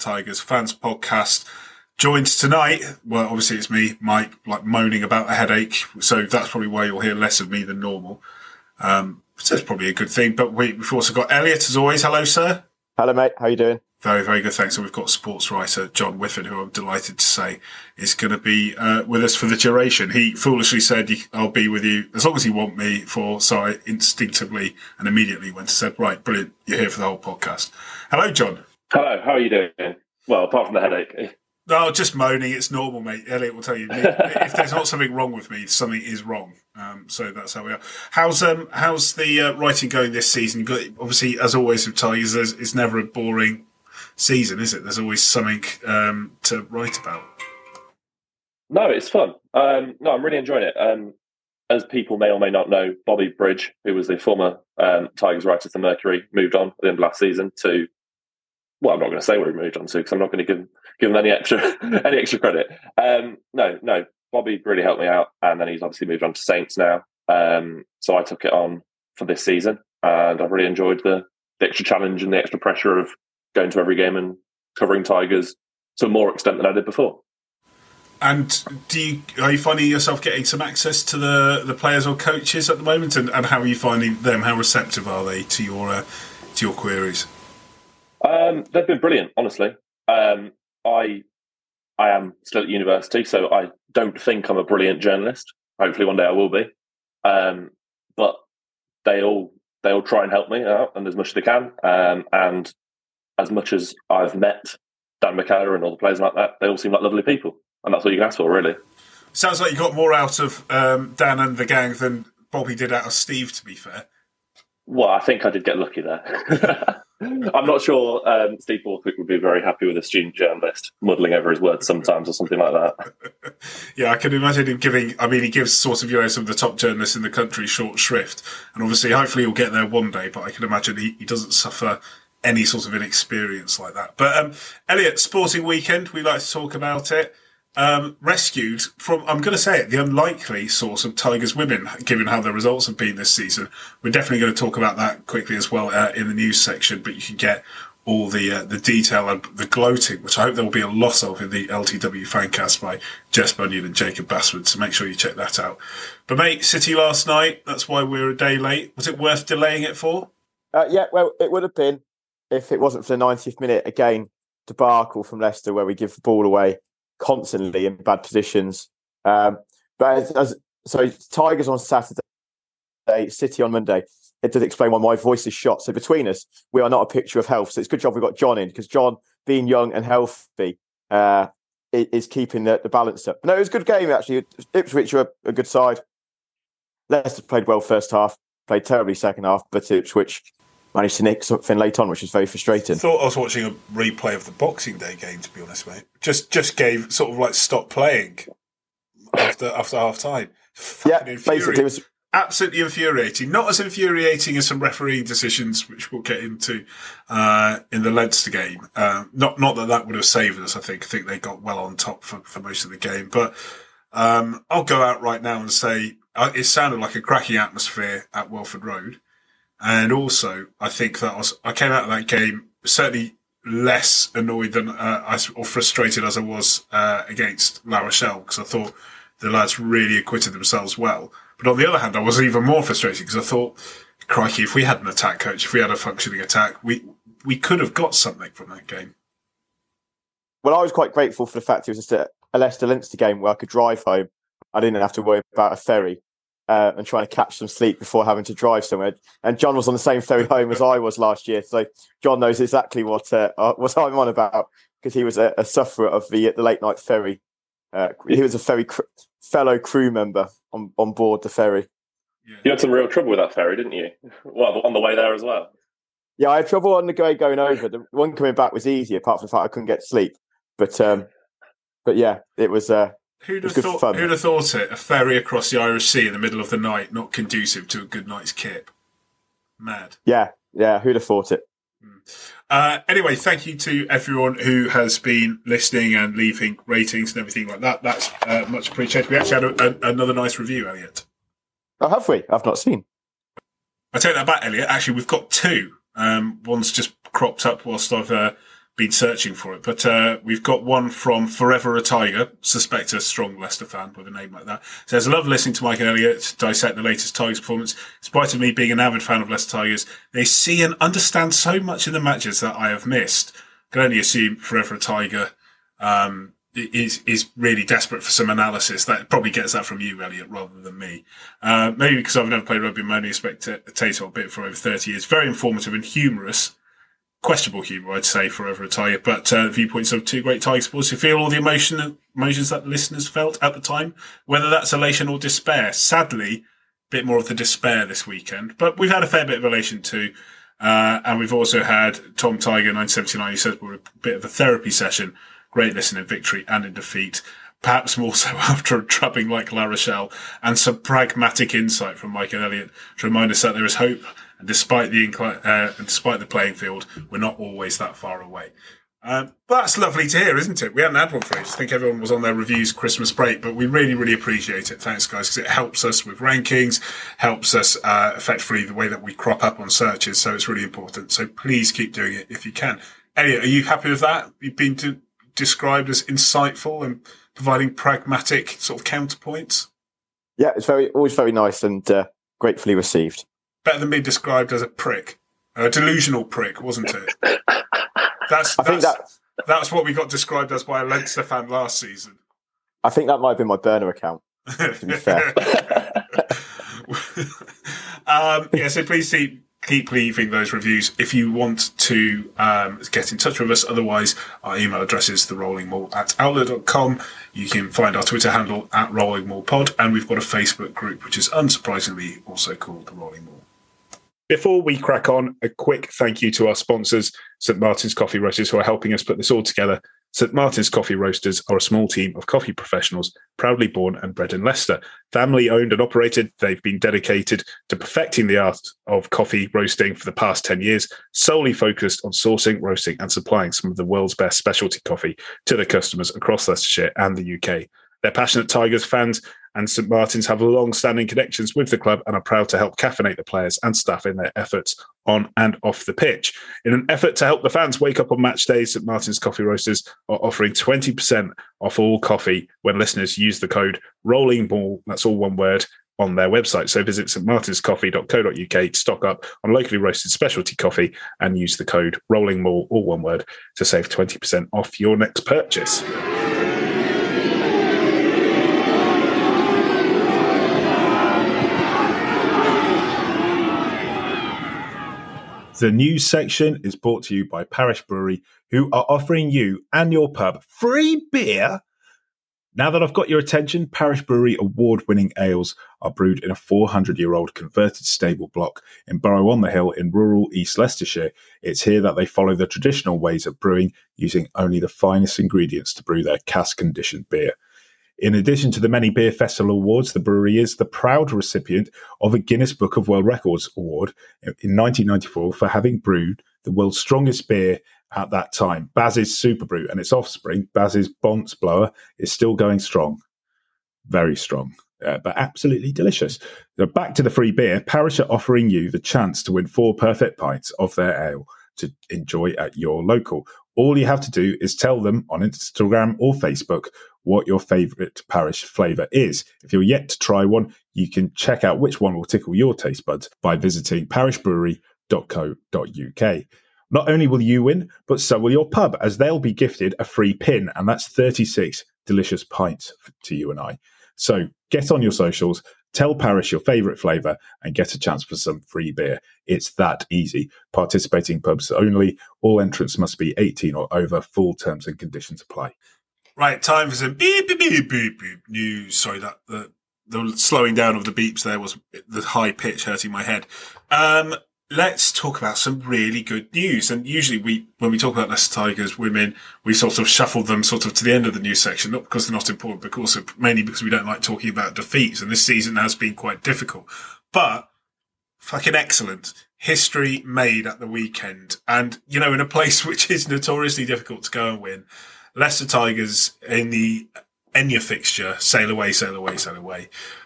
Tigers Fans Podcast. Joined tonight, well, obviously it's me, Mike, like moaning about a headache. So that's probably why you'll hear less of me than normal. So it's probably a good thing. But we've also got Elliot, as always. Hello, sir. Hello, mate. How are you doing? Very, very good. Thanks. And we've got sports writer John Whifford, who I'm delighted to say is going to be with us for the duration. He foolishly said, I'll be with you as long as you want me for. So I instinctively and immediately went and said, right, brilliant. You're here for the whole podcast. Hello, John. Hello. How are you doing? Well, apart from the headache. No, just moaning. It's normal, mate. Elliot will tell you. If there's not something wrong with me, something is wrong. So that's how we are. How's the writing going this season? Obviously, as always with Tigers, it's never a boring season, is it? There's always something to write about. No, it's fun. No, I'm really enjoying it. As people may or may not know, Bobby Bridge, who was the former Tigers writer for Mercury, moved on at the end of last season to... Well, I'm not going to say what he moved on to because I'm not going to give him any extra credit. No, Bobby really helped me out, and then he's obviously moved on to Saints now. So I took it on for this season, and I've really enjoyed the extra challenge and the extra pressure of going to every game and covering Tigers to a more extent than I did before. And are you finding yourself getting some access to the players or coaches at the moment, and how are you finding them? How receptive are they to your queries? They've been brilliant, honestly. I am still at university, so I don't think I'm a brilliant journalist. Hopefully one day I will be. But they all try and help me out, and as much as they can. And as much as I've met Dan McKellar and all the players like that, they all seem like lovely people, and that's all you can ask for, really. Sounds like you got more out of Dan and the gang than Bobby did out of Steve, to be fair. Well, I think I did get lucky there. I'm not sure Steve Borthwick would be very happy with a student journalist muddling over his words sometimes or something like that. Yeah, I can imagine him giving... I mean, he gives sort of, some of the top journalists in the country short shrift. And obviously, hopefully he'll get there one day, but I can imagine he doesn't suffer any sort of inexperience like that. But Elliot, sporting weekend, we like to talk about it. Rescued from, I'm going to say it, the unlikely source of Tigers women, given how their results have been this season. We're definitely going to talk about that quickly as well in the news section, but you can get all the detail and the gloating, which I hope there will be a lot of in the LTW Fancast by Jess Bunyan and Jacob Basswood, so make sure you check that out. But mate, City last night, that's why we're a day late. Was it worth delaying it for? Yeah, well, it would have been if it wasn't for the 90th minute, again, debacle from Leicester where we give the ball away constantly in bad positions. But so Tigers on Saturday, City on Monday. It does explain why my voice is shot. So between us, we are not a picture of health. So it's a good job we've got John in, because John, being young and healthy, is keeping the balance up. But no, it was a good game, actually. Ipswich were a good side. Leicester played well first half, played terribly second half, but Ipswich managed to nick something late on, which is very frustrating. I thought I was watching a replay of the Boxing Day game, to be honest, mate. Just gave sort of like stop playing after half time. Fucking yeah, basically it was absolutely infuriating. Not as infuriating as some referee decisions, which we'll get into in the Leinster game. Not that would have saved us. I think they got well on top for most of the game, but I'll go out right now and say it sounded like a cracking atmosphere at Welford Road. And also, I think that I came out of that game certainly less annoyed than or frustrated as I was against La Rochelle, because I thought the lads really acquitted themselves well. But on the other hand, I was even more frustrated because I thought, crikey, if we had an attack coach, if we had a functioning attack, we could have got something from that game. Well, I was quite grateful for the fact it was just a Leicester-Leinster game where I could drive home. I didn't have to worry about a ferry. And trying to catch some sleep before having to drive somewhere. And John was on the same ferry home as I was last year. So John knows exactly what I'm on about, because he was a sufferer of the late night ferry. He was a ferry fellow crew member on board the ferry. You had some real trouble with that ferry, didn't you? Well, on the way there as well. Yeah, I had trouble on the way going over. The one coming back was easy, apart from the fact I couldn't get sleep. But yeah, it was... Who'd have thought it? A ferry across the Irish Sea in the middle of the night, not conducive to a good night's kip. Mad. Yeah, who'd have thought it? Anyway, thank you to everyone who has been listening and leaving ratings and everything like that. That's much appreciated. We actually had another nice review, Elliot. Oh, have we? I've not seen. I take that back, Elliot. Actually, we've got two. One's just cropped up whilst I've... been searching for it. But we've got one from Forever a Tiger, suspect a strong Leicester fan with a name like that. Says, I love listening to Mike and Elliot dissect the latest Tigers performance. In spite of me being an avid fan of Leicester Tigers, they see and understand so much in the matches that I have missed. Can only assume Forever a Tiger is really desperate for some analysis. That probably gets that from you, Elliot, rather than me. Maybe because I've never played rugby, I'm only a spectator bit for over 30 years. Very informative and humorous. Questionable humour, I'd say, Forever a Tiger, but the viewpoints of two great Tiger sports who feel all the emotions that the listeners felt at the time, whether that's elation or despair. Sadly, a bit more of the despair this weekend, but we've had a fair bit of elation too, and we've also had Tom Tiger 979, who says we're a bit of a therapy session. Great listen in victory and in defeat, perhaps more so after a drubbing like La Rochelle, and some pragmatic insight from Mike and Elliot to remind us that there is hope. And despite the playing field, we're not always that far away. That's lovely to hear, isn't it? We hadn't had one for ages. I think everyone was on their reviews Christmas break, but we really, really appreciate it. Thanks, guys, because it helps us with rankings, helps us effectively the way that we crop up on searches, so it's really important. So please keep doing it if you can. Elliot, are you happy with that? You've been described as insightful and providing pragmatic sort of counterpoints? Yeah, it's always very nice and gratefully received. Better than being described as a prick, a delusional prick, wasn't it? That's what we got described as by a Leicester fan last season. I think that might have been my burner account, to be fair. So please keep leaving those reviews if you want to get in touch with us. Otherwise, our email address is therollingmall@outlook.com. You can find our Twitter handle @rollingmallpod, and we've got a Facebook group, which is unsurprisingly also called The Rolling Mall. Before we crack on, a quick thank you to our sponsors, St. Martin's Coffee Roasters, who are helping us put this all together. St. Martin's Coffee Roasters are a small team of coffee professionals, proudly born and bred in Leicester. Family owned and operated, they've been dedicated to perfecting the art of coffee roasting for the past 10 years, solely focused on sourcing, roasting and supplying some of the world's best specialty coffee to their customers across Leicestershire and the UK. They're passionate Tigers fans, and St. Martin's have long-standing connections with the club and are proud to help caffeinate the players and staff in their efforts on and off the pitch. In an effort to help the fans wake up on match days, St. Martin's Coffee Roasters are offering 20% off all coffee when listeners use the code ROLLINGMALL, that's all one word, on their website. So visit stmartinscoffee.co.uk to stock up on locally roasted specialty coffee and use the code ROLLINGMALL, all one word, to save 20% off your next purchase. The news section is brought to you by Parish Brewery, who are offering you and your pub free beer. Now that I've got your attention, Parish Brewery award-winning ales are brewed in a 400-year-old converted stable block in Borough-on-the-Hill in rural East Leicestershire. It's here that they follow the traditional ways of brewing, using only the finest ingredients to brew their cask-conditioned beer. In addition to the many Beer Festival awards, the brewery is the proud recipient of a Guinness Book of World Records award in 1994 for having brewed the world's strongest beer at that time, Baz's Super Brew, and its offspring, Baz's Bonce Blower, is still going strong. Very strong, but absolutely delicious. So back to the free beer, Parish are offering you the chance to win 4 perfect pints of their ale to enjoy at your local. All you have to do is tell them on Instagram or Facebook what your favourite Parish flavour is. If you're yet to try one, you can check out which one will tickle your taste buds by visiting parishbrewery.co.uk. Not only will you win, but so will your pub, as they'll be gifted a free pin, and that's 36 delicious pints to you and I. So get on your socials, tell Parish your favourite flavour, and get a chance for some free beer. It's that easy. Participating pubs only. All entrants must be 18 or over. Full terms and conditions apply. Right, time for some beep, beep, beep, beep, beep news. Sorry, that the slowing down of the beeps there was the high pitch hurting my head. Let's talk about some really good news. And usually when we talk about Leicester Tigers women, we sort of shuffle them sort of to the end of the news section, not because they're not important, but also mainly because we don't like talking about defeats. And this season has been quite difficult. But fucking excellent. History made at the weekend. And, you know, in a place which is notoriously difficult to go and win, Leicester Tigers in the Enya fixture, sail away,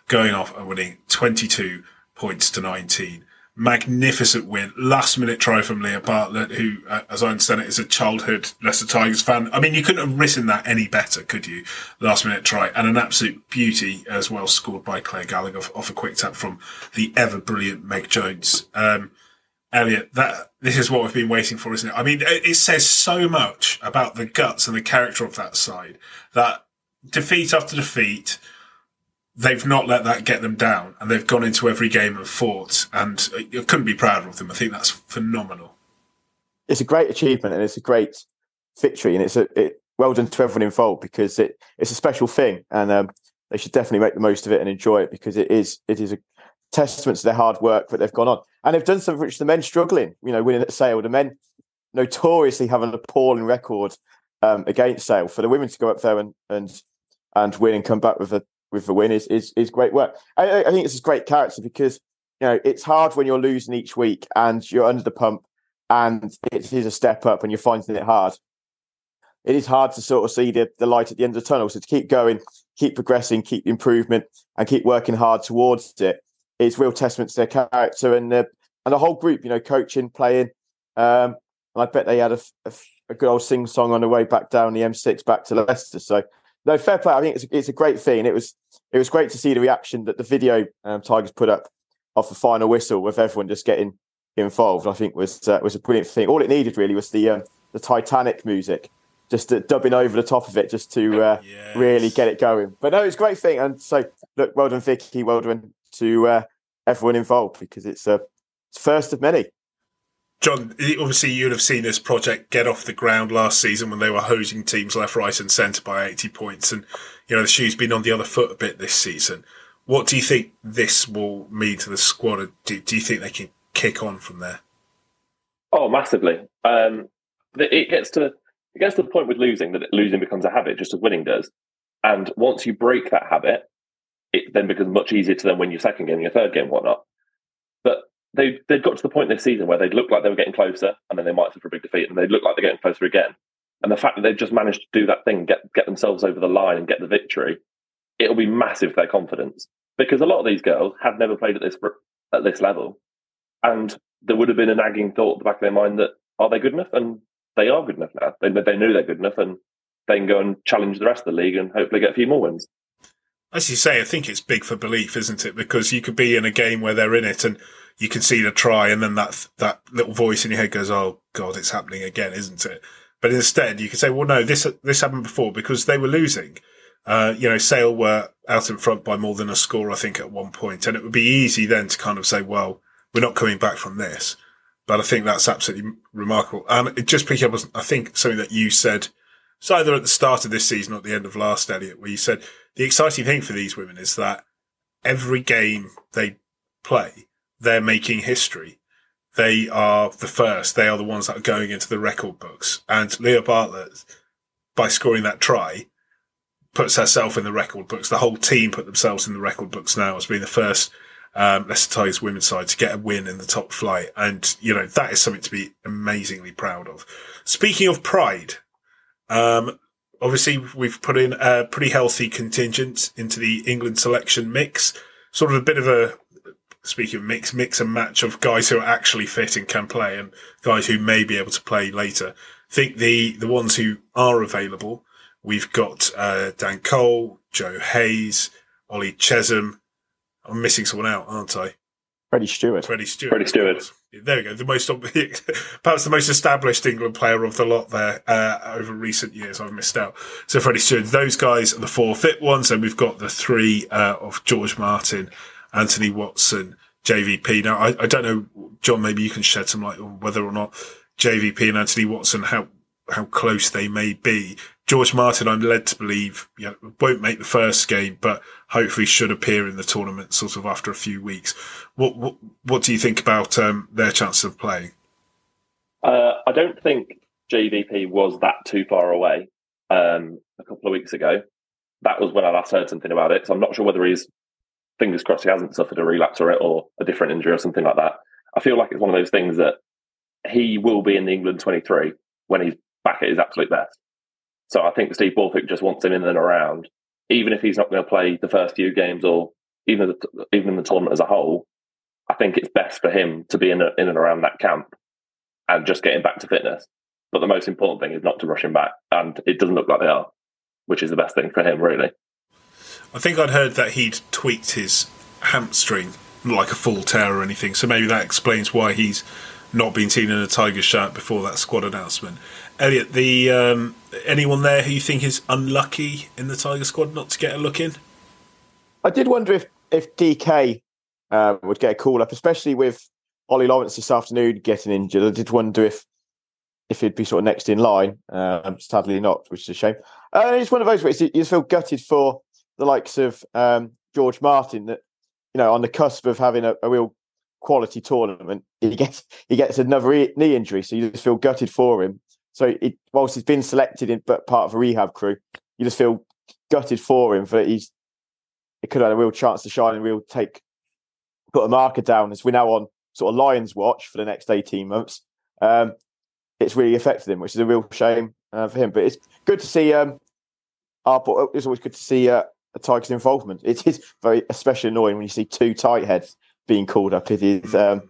going off and winning 22 points to 19. magnificent win, last minute try from Leah Bartlett, who, as I understand it, is a childhood Leicester Tigers fan. I mean, you couldn't have written that any better, could you? Last minute try, and an absolute beauty as well, scored by Claire Gallagher off a quick tap from the ever brilliant Meg Jones. Elliot, this is what we've been waiting for, isn't it? I mean, it says so much about the guts and the character of that side, that defeat after defeat, they've not let that get them down, and they've gone into every game and fought, and you couldn't be prouder of them. I think that's phenomenal. It's a great achievement, and it's a great victory, and it's well done to everyone involved, because it's a special thing, and they should definitely make the most of it and enjoy it, because it is a testament to their hard work that they've gone on. And they've done something which the men struggling, winning at Sale. The men notoriously have an appalling record against Sale. For the women to go up there and win and come back with the win is great work. I think it's a great character, because it's hard when you're losing each week and you're under the pump, and it is a step up and you're finding it hard. It is hard to sort of see the light at the end of the tunnel. So to keep going, keep progressing, keep the improvement, and keep working hard towards it is real testament to their character and the whole group. Coaching, playing, and I bet they had a good old sing song on the way back down the M6 back to Leicester. So. No, fair play. I think it's a great thing. And it was great to see the reaction that the video Tigers put up off the final whistle, with everyone just getting involved. I think was a brilliant thing. All it needed really was the Titanic music, just dubbing over the top of it, just to really get it going. But no, it's a great thing. And so, look, well done, Vicky. Well done to everyone involved, because it's first of many. John, obviously you'd have seen this project get off the ground last season when they were hosing teams left, right and centre by 80 points. And, the shoe's been on the other foot a bit this season. What do you think this will mean to the squad? Do you think they can kick on from there? Oh, massively. It gets to the point with losing that losing becomes a habit, just as winning does. And once you break that habit, it then becomes much easier to them when your second game, your third game, whatnot. But They'd got to the point this season where they'd look like they were getting closer, and then they might suffer a big defeat, and they'd look like they're getting closer again. And the fact that they've just managed to do that thing, get themselves over the line and get the victory, it'll be massive for their confidence. Because a lot of these girls have never played at this level. And there would have been a nagging thought at the back of their mind that, are they good enough? And they are good enough now. They know they're good enough, and they can go and challenge the rest of the league and hopefully get a few more wins. As you say, I think it's big for belief, isn't it? Because you could be in a game where they're in it and you can see the try, and then that little voice in your head goes, oh, God, it's happening again, isn't it? But instead, you can say, well, no, this happened before, because they were losing. Sale were out in front by more than a score, I think, at one point. And it would be easy then to kind of say, well, we're not coming back from this. But I think that's absolutely remarkable. And just picking up, I think, something that you said, it's either at the start of this season or at the end of last, Elliot, where you said the exciting thing for these women is that every game they play, they're making history. They are the first. They are the ones that are going into the record books. And Leah Bartlett, by scoring that try, puts herself in the record books. The whole team put themselves in the record books now as being the first Leicester Tigers women's side to get a win in the top flight. And, that is something to be amazingly proud of. Speaking of pride, obviously we've put in a pretty healthy contingent into the England selection mix. Sort of a bit of a... Speaking of mix and match of guys who are actually fit and can play, and guys who may be able to play later. I think the ones who are available, we've got Dan Cole, Joe Hayes, Ollie Chesham. I'm missing someone out, aren't I? Freddie Stewart. There we go. The most obvious, perhaps the most established England player of the lot there over recent years. I've missed out. So Freddie Stewart. Those guys are the four fit ones, and we've got the three of George Martin, Anthony Watson, JVP. Now, I don't know, John, maybe you can shed some light on whether or not JVP and Anthony Watson, how close they may be. George Martin, I'm led to believe, won't make the first game, but hopefully should appear in the tournament sort of after a few weeks. What do you think about their chances of playing? I don't think JVP was that too far away a couple of weeks ago. That was when I last heard something about it. So I'm not sure whether he's, fingers crossed, he hasn't suffered a relapse or a different injury or something like that. I feel like it's one of those things that he will be in the England 23 when he's back at his absolute best. So I think Steve Borthwick just wants him in and around, even if he's not going to play the first few games or even in the tournament as a whole. I think it's best for him to be in and around that camp and just getting back to fitness. But the most important thing is not to rush him back. And it doesn't look like they are, which is the best thing for him, really. I think I'd heard that he'd tweaked his hamstring, like a full tear or anything. So maybe that explains why he's not been seen in a Tigers shirt before that squad announcement. Elliot, the anyone there who you think is unlucky in the Tiger squad not to get a look in? I did wonder if DK would get a call-up, especially with Ollie Lawrence this afternoon getting injured. I did wonder if he'd be sort of next in line. Sadly not, which is a shame. It's one of those ways you just feel gutted for the likes of George Martin, that, you know, on the cusp of having a real quality tournament, he gets another knee injury, so you just feel gutted for him. So whilst he's been selected but part of a rehab crew, you just feel gutted for him. It could have had a real chance to shine and put a marker down, as we're now on sort of Lions watch for the next 18 months. It's really affected him, which is a real shame for him. But it's good to see. It's always good to see a Tigers involvement. It is very especially annoying when you see two tight heads being called up. It is a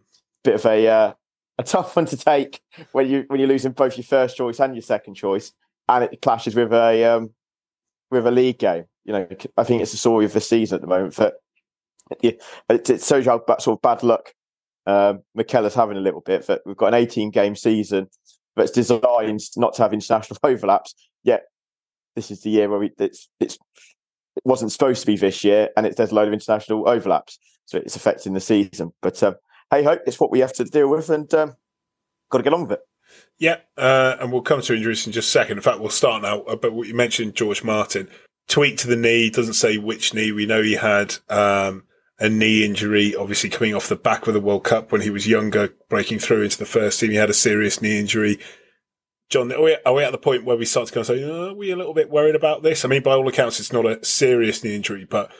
bit of a tough one to take when you're losing both your first choice and your second choice, and it clashes with a league game. You know, I think it's the story of the season at the moment. But yeah, it shows how sort of bad luck McKellar's having a little bit. But we've got an 18-game season that's designed not to have international overlaps. Yet this is the year where it wasn't supposed to be this year, and there's a load of international overlaps, so it's affecting the season. But hey ho, it's what we have to deal with, and got to get on with it. Yeah, and we'll come to injuries in just a second. In fact, we'll start now. But what you mentioned, George Martin, tweak to the knee, doesn't say which knee. We know he had a knee injury, obviously coming off the back of the World Cup when he was younger, breaking through into the first team. He had a serious knee injury. John, are we at the point where we start to kind of say, are we a little bit worried about this? I mean, by all accounts, it's not a serious knee injury, but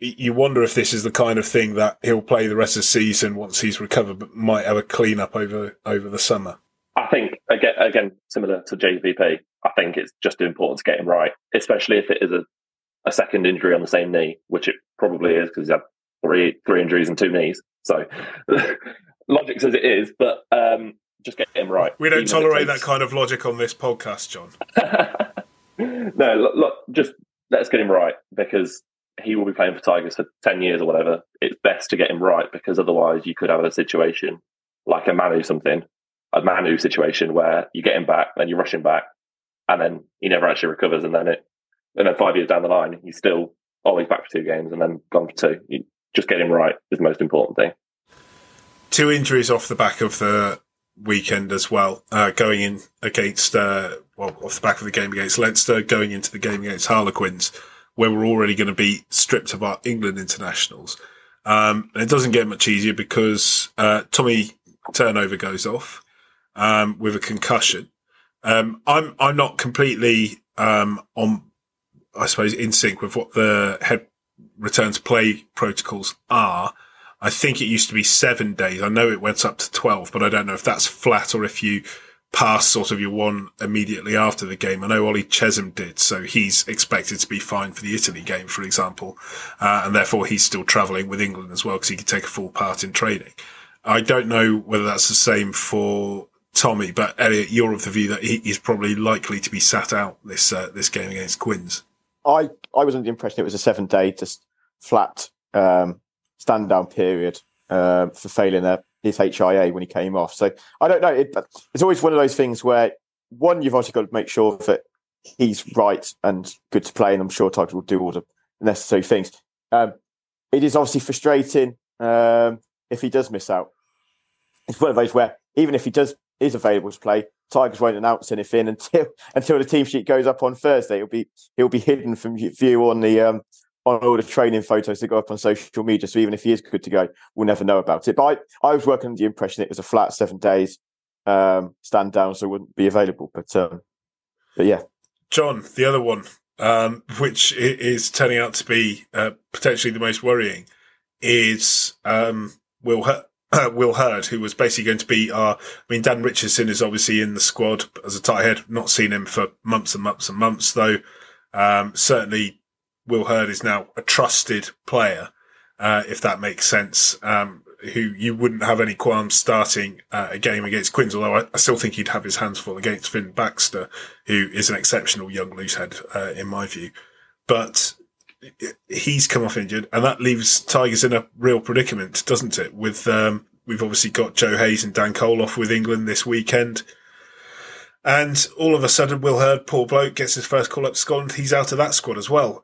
you wonder if this is the kind of thing that he'll play the rest of the season once he's recovered, but might have a clean-up over the summer. I think, again, similar to JVP, I think it's just important to get him right, especially if it is a second injury on the same knee, which it probably is because he's had three injuries and two knees. So logic says it is, but just get him right. We don't tolerate that kind of logic on this podcast, John. No, look, just let's get him right, because he will be playing for Tigers for 10 years or whatever. It's best to get him right, because otherwise you could have a situation like a Manu situation where you get him back, then you rush him back, and then he never actually recovers, and then 5 years down the line, he's still always back for two games and then gone for two. You just get him right is the most important thing. Two injuries off the back of the weekend as well, going in against, off the back of the game against Leinster, going into the game against Harlequins, where we're already going to be stripped of our England internationals. And it doesn't get much easier because Tommy Turnover goes off with a concussion. I'm not completely on, I suppose, in sync with what the head return to play protocols are. I think it used to be 7 days. I know it went up to 12, but I don't know if that's flat or if you pass sort of your one immediately after the game. I know Ollie Chesham did, so he's expected to be fine for the Italy game, for example, and therefore he's still travelling with England as well because he could take a full part in training. I don't know whether that's the same for Tommy, but Elliot, you're of the view that he's probably likely to be sat out this game against Quins. I was under the impression it was a 7 day just flat stand down period for failing his HIA when he came off. So I don't know. It's always one of those things where, one, you've obviously got to make sure that he's right and good to play, and I'm sure Tigers will do all the necessary things. It is obviously frustrating if he does miss out. It's one of those where even if he is available to play, Tigers won't announce anything until the team sheet goes up on Thursday. He'll be hidden from view on the on all the training photos that go up on social media. So even if he is good to go, we'll never know about it. But I was working under the impression it was a flat 7 days stand down, so it wouldn't be available. But yeah, John, the other one, which is turning out to be potentially the most worrying, is Will Hurd, who was basically going to be Dan Richardson is obviously in the squad as a tight head. Not seen him for months and months and months, though. Certainly, Will Hurd is now a trusted player, if that makes sense. who you wouldn't have any qualms starting a game against Quinns, although I still think he'd have his hands full against Finn Baxter, who is an exceptional young loosehead, in my view. But he's come off injured, and that leaves Tigers in a real predicament, doesn't it? With we've obviously got Joe Hayes and Dan Cole off with England this weekend. And all of a sudden, Will Hurd, poor bloke, gets his first call up to Scotland. He's out of that squad as well.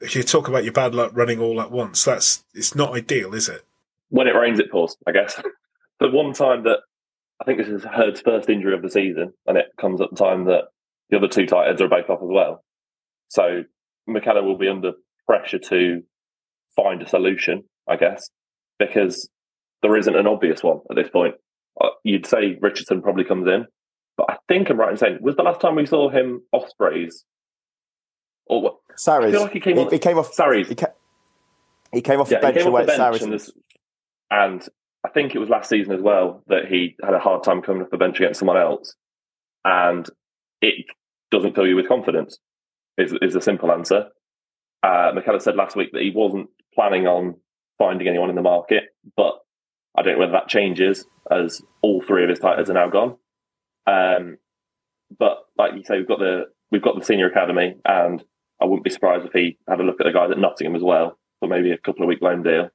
If you talk about your bad luck running all at once, it's not ideal, is it? When it rains, it pours, I guess. The one time that, I think this is Hurd's first injury of the season, and it comes at the time that the other two tight heads are both off as well. So McKellar will be under pressure to find a solution, I guess, because there isn't an obvious one at this point. You'd say Richardson probably comes in, but I think I'm right in saying, was the last time we saw him off sprays? Or what? Sarries. I feel like he came off Sarries. He came off the bench away at Sarries. And I think it was last season as well that he had a hard time coming off the bench against someone else. And it doesn't fill you with confidence, is the simple answer. McKellar said last week that he wasn't planning on finding anyone in the market, but I don't know whether that changes as all three of his tight heads are now gone. But like you say, we've got the senior academy, and I wouldn't be surprised if he had a look at the guys at Nottingham as well, for maybe a couple of week loan deal.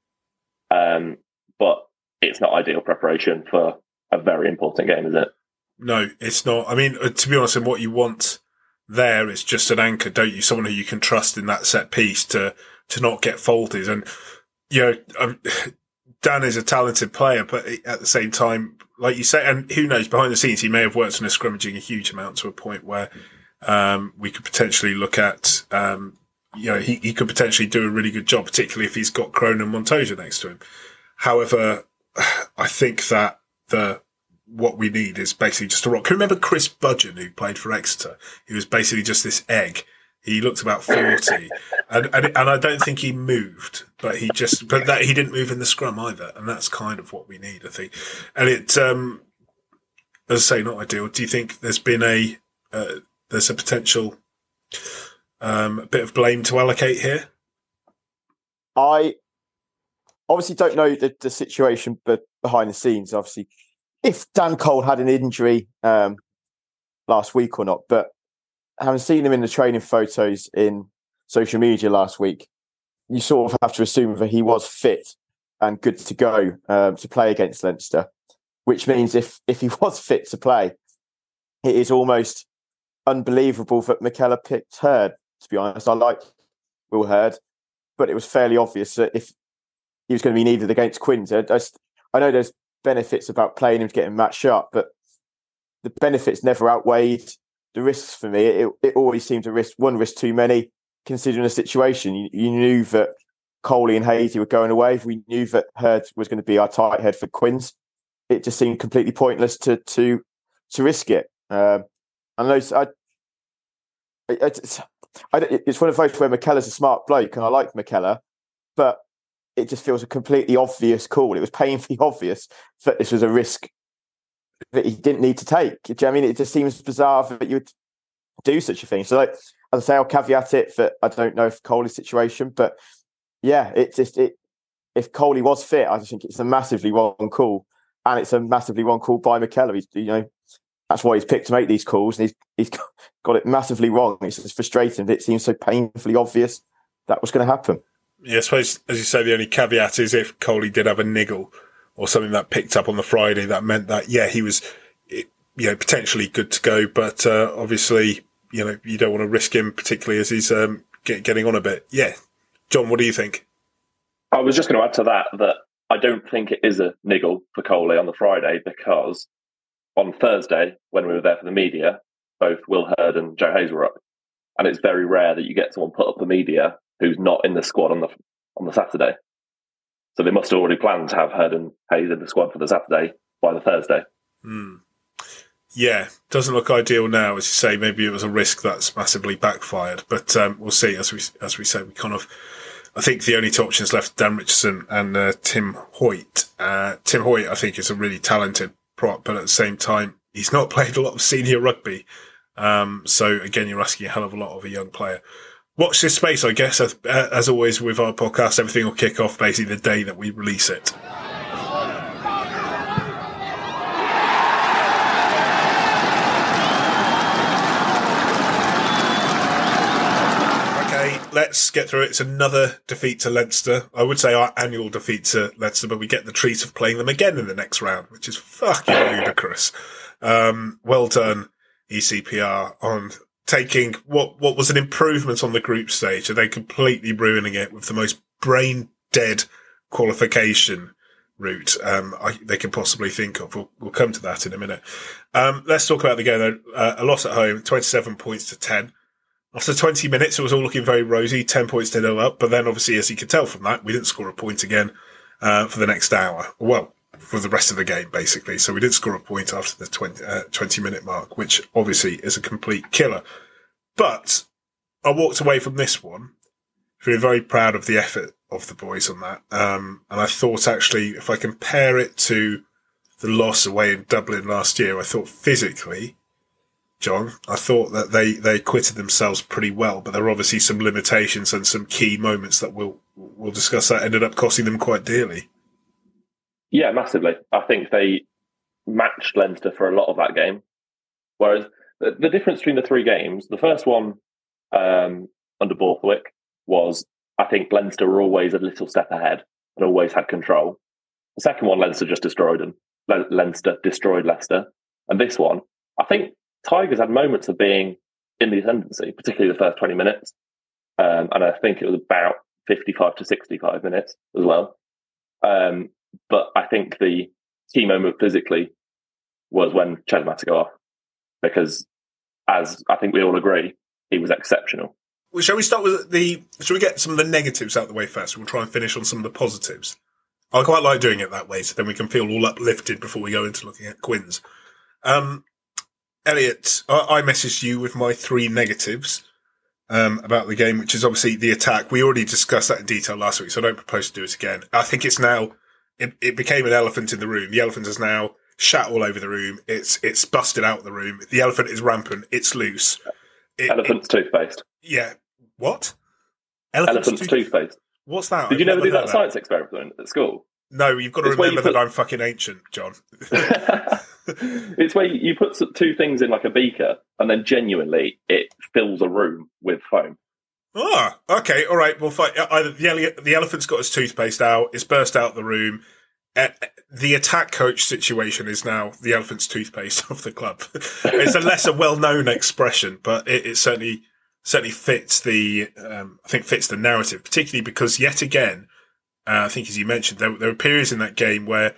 But it's not ideal preparation for a very important game, is it? No, it's not. I mean, to be honest, and what you want there is just an anchor, don't you? Someone who you can trust in that set piece to not get faulted. And, Dan is a talented player, but at the same time, like you say, and who knows, behind the scenes, he may have worked on a scrummaging a huge amount to a point where we could potentially look at, he could potentially do a really good job, particularly if he's got Crone and Montoya next to him. However, I think that what we need is basically just a rock. Remember Chris Budgeon, who played for Exeter? He was basically just this egg. He looked about 40, and I don't think he moved, but he didn't move in the scrum either, and that's kind of what we need, I think. And it, as I say, not ideal. Do you think there's been there's a potential bit of blame to allocate here? I obviously don't know the situation, but behind the scenes, obviously, if Dan Cole had an injury last week or not, but having seen him in the training photos in social media last week, you sort of have to assume that he was fit and good to go to play against Leinster, which means if he was fit to play, it is almost unbelievable that McKellar picked Hurd, to be honest. I like Will Hurd, but it was fairly obvious that if he was going to be needed against Quinns, I know there's benefits about playing him to get him match sharp, but the benefits never outweighed the risks for me. It always seemed one risk too many, considering the situation. You knew that Coley and Hazy were going away. We knew that Hurd was going to be our tight head for Quinns. It just seemed completely pointless to risk it. It's one of those where McKellar's a smart bloke, and I like McKellar, but it just feels a completely obvious call. It was painfully obvious that this was a risk that he didn't need to take. Do you know what I mean? It just seems bizarre that you would do such a thing. So, like, as I say, I'll caveat it that I don't know if Coley's situation, but yeah, if Coley was fit, I just think it's a massively wrong call, and it's a massively wrong call by McKellar. That's why he's picked to make these calls, and he's got it massively wrong. It's just frustrating that it seems so painfully obvious that was going to happen. Yeah, I suppose, as you say, the only caveat is if Coley did have a niggle or something that picked up on the Friday, that meant that, he was potentially good to go, but obviously, you don't want to risk him, particularly as he's getting on a bit. Yeah. John, what do you think? I was just going to add to that I don't think it is a niggle for Coley on the Friday, because on Thursday, when we were there for the media, both Will Hurd and Joe Hayes were up. And it's very rare that you get someone put up the media who's not in the squad on the Saturday. So they must have already planned to have Hurd and Hayes in the squad for the Saturday by the Thursday. Mm. Yeah, doesn't look ideal now. As you say, maybe it was a risk that's massively backfired. But we'll see. As we say, we kind of... I think the only two options left, Dan Richardson and Tim Hoyt. Tim Hoyt, I think, is a really talented prop, but at the same time, he's not played a lot of senior rugby. So again, you're asking a hell of a lot of a young player. watch this space, I guess. As always with our podcast, everything will kick off basically the day that we release it. Let's get through it. It's another defeat to Leinster. I would say our annual defeat to Leinster, but we get the treat of playing them again in the next round, which is fucking ludicrous. Well done, ECPR, on taking what was an improvement on the group stage, and they completely ruining it with the most brain-dead qualification route they can possibly think of. We'll come to that in a minute. Let's talk about the game, though. A loss at home, 27 points to 10. After 20 minutes, it was all looking very rosy, 10 points to 0 up. But then, obviously, as you could tell from that, we didn't score a point again for the next hour. Well, for the rest of the game, basically. So we didn't score a point after the 20-minute mark, which obviously is a complete killer. But I walked away from this one feeling very proud of the effort of the boys on that. And I thought, actually, if I compare it to the loss away in Dublin last year, I thought physically... John, I thought that they acquitted themselves pretty well, but there were obviously some limitations and some key moments that we'll discuss that ended up costing them quite dearly. Yeah, massively. I think they matched Leinster for a lot of that game. Whereas the difference between the three games, the first one under Borthwick was, I think Leinster were always a little step ahead and always had control. The second one, Leinster just destroyed them. Leinster destroyed Leicester. And this one, I think Tigers had moments of being in the ascendancy, particularly the first 20 minutes. And I think it was about 55 to 65 minutes as well. But I think the key moment physically was when Chesma had to go off, because as I think we all agree, he was exceptional. Well, shall we start with shall we get some of the negatives out of the way first? We'll try and finish on some of the positives. I quite like doing it that way, so then we can feel all uplifted before we go into looking at Quins. Elliot, I messaged you with my three negatives about the game, which is obviously the attack. We already discussed that in detail last week, so I don't propose to do it again. I think it's now, it became an elephant in the room. The elephant is now shat all over the room. It's busted out of the room. The elephant is rampant. It's loose. Elephant's toothpaste. Yeah. What? Elephant's toothpaste. What's that? Did you never do that science experiment at school? No, you've got to remember that I'm fucking ancient, John. It's where you put two things in like a beaker, and then genuinely it fills a room with foam. Ah, okay, all right. Well, fine. The elephant's got his toothpaste out. It's burst out the room. The attack coach situation is now the elephant's toothpaste of the club. It's a lesser well-known expression, but it certainly fits the fits the narrative, particularly because yet again, I think as you mentioned, there were periods in that game where.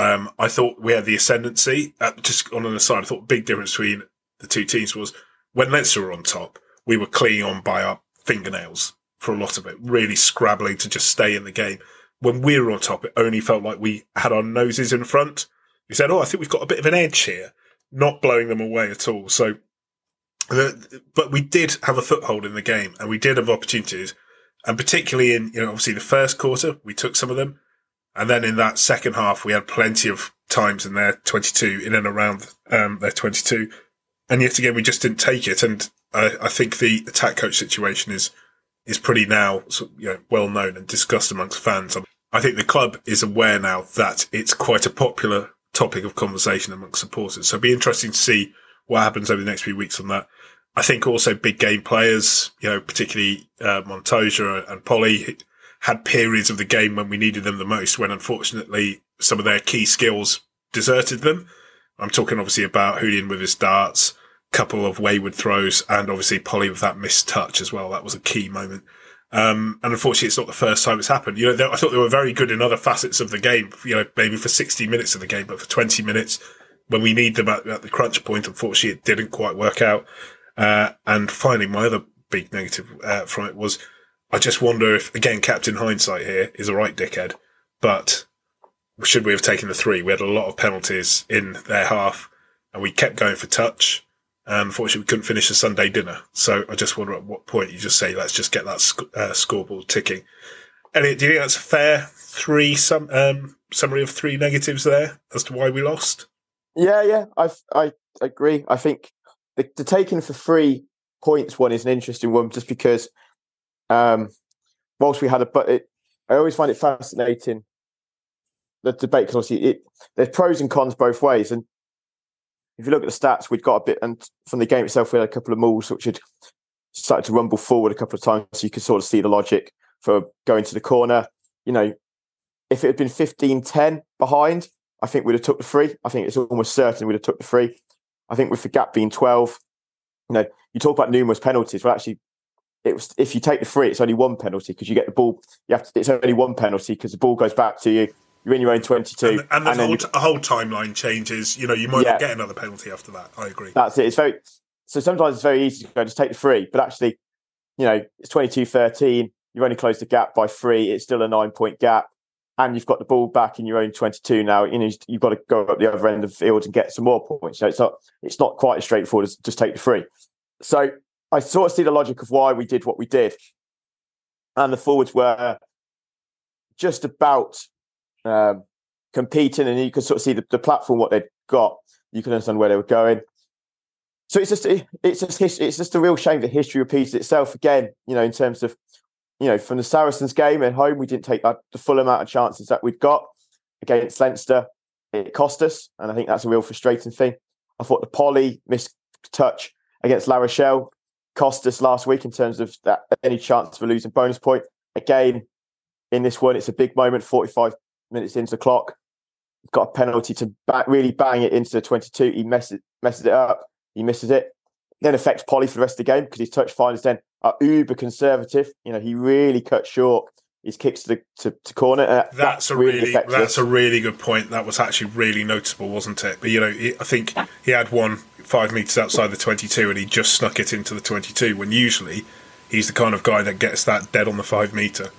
I thought we had the ascendancy. Just on an aside, I thought a big difference between the two teams was when Leinster were on top, we were clinging on by our fingernails for a lot of it, really scrabbling to just stay in the game. When we were on top, it only felt like we had our noses in front. We said, I think we've got a bit of an edge here, not blowing them away at all. So, but we did have a foothold in the game and we did have opportunities. And particularly in, obviously the first quarter, we took some of them. And then in that second half, we had plenty of times in their 22, in and around their 22. And yet again, we just didn't take it. And I think the attack coach situation is pretty now well known and discussed amongst fans. I think the club is aware now that it's quite a popular topic of conversation amongst supporters. So it'll be interesting to see what happens over the next few weeks on that. I think also big game players, particularly Montoya and Polly, had periods of the game when we needed them the most, when unfortunately some of their key skills deserted them. I'm talking obviously about Hoolian with his darts, couple of wayward throws, and obviously Polly with that missed touch as well. That was a key moment. And unfortunately, it's not the first time it's happened. I thought they were very good in other facets of the game, maybe for 60 minutes of the game, but for 20 minutes, when we need them at the crunch point, unfortunately, it didn't quite work out. And finally, my other big negative from it was, I just wonder if, again, Captain Hindsight here is a right dickhead, but should we have taken the three? We had a lot of penalties in their half, and we kept going for touch. Unfortunately, we couldn't finish the Sunday dinner. So I just wonder at what point you just say, let's just get that scoreboard ticking. Elliot, do you think that's a fair summary of three negatives there as to why we lost? Yeah, I agree. I think the taking for 3 points one is an interesting one just because Whilst we had I always find it fascinating, the debate, because obviously there's pros and cons both ways. And if you look at the stats, we'd got a bit, and from the game itself, we had a couple of mauls which had started to rumble forward a couple of times. So you could sort of see the logic for going to the corner. You know, if it had been 15-10 behind, I think we'd have took the three. I think it's almost certain we'd have took the three. I think with the gap being 12, you know, you talk about numerous penalties. Well, actually, it was, if you take the three, it's only one penalty because you get the ball. It's only one penalty because the ball goes back to you. You're in your own 22. And the whole timeline changes. You know, you might not get another penalty after that. I agree. That's it. So sometimes it's very easy to go, just take the three. But actually, you know, it's 22-13. You've only closed the gap by three. It's still a 9-point gap. And you've got the ball back in your own 22 now. You know, you've got to go up the other end of the field and get some more points. So it's not quite as straightforward as just take the three. So I sort of see the logic of why we did what we did. And the forwards were just about competing, and you could sort of see the platform, what they'd got. You can understand where they were going. So it's just a real shame that history repeats itself again, you know, in terms of, you know, from the Saracens game at home, we didn't take the full amount of chances that we'd got. Against Leinster, it cost us, and I think that's a real frustrating thing. I thought the Polly missed touch against La Rochelle cost us last week in terms of that, any chance for losing bonus point. Again, in this one, it's a big moment, 45 minutes into the clock. Got a penalty to really bang it into the 22. He messes it up. He misses it. Then affects Polly for the rest of the game because his touch finds then are uber conservative. You know, he really cut short his kicks to corner. That's a really good point. That was actually really noticeable, wasn't it? But, you know, I think he had one 5 metres outside the 22 and he just snuck it into the 22 when usually he's the kind of guy that gets that dead on the 5 metre.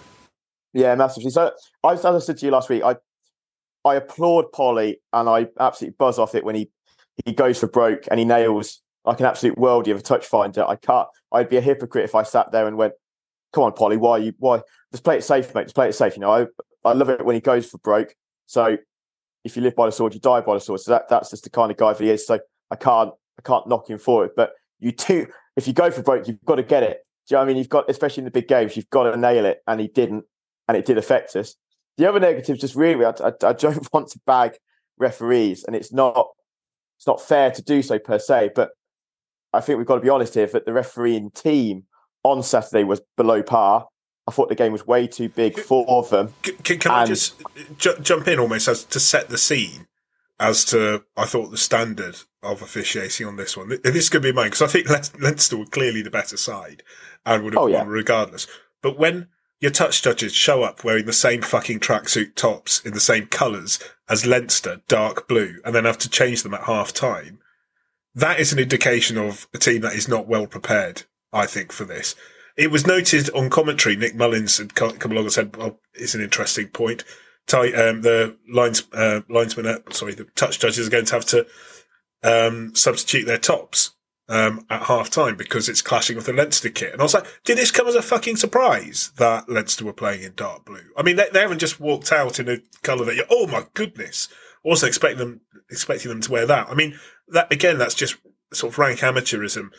Yeah, massively. So, as I said to you last week, I applaud Polly and I absolutely buzz off it when he goes for broke and he nails like an absolute worldie of a touch finder. I'd be a hypocrite if I sat there and went, "Come on, Polly, why? Just play it safe, mate. Just play it safe." You know, I love it when he goes for broke. So if you live by the sword, you die by the sword. So that's just the kind of guy that he is. So I can't knock him for it. But you do, if you go for broke, you've got to get it. Do you know what I mean? You've got, especially in the big games, you've got to nail it, and he didn't, and it did affect us. The other negative, just really, I don't want to bag referees, and it's not fair to do so per se, but I think we've got to be honest here that the refereeing team on Saturday was below par. I thought the game was way too big for them. Can I just jump in almost as to set the scene as to, I thought, the standard of officiating on this one? This could be mine, because I think Leinster were clearly the better side and would have won regardless. But when your touch judges show up wearing the same fucking tracksuit tops in the same colours as Leinster, dark blue, and then have to change them at half-time, that is an indication of a team that is not well prepared, I think, for this. It was noted on commentary, Nick Mullins had come along and said, well, it's an interesting point. The touch judges are going to have to substitute their tops at half-time because it's clashing with the Leinster kit. And I was like, did this come as a fucking surprise that Leinster were playing in dark blue? I mean, they haven't just walked out in a colour that oh, my goodness. Also expecting them to wear that. I mean, that again, that's just sort of rank amateurism.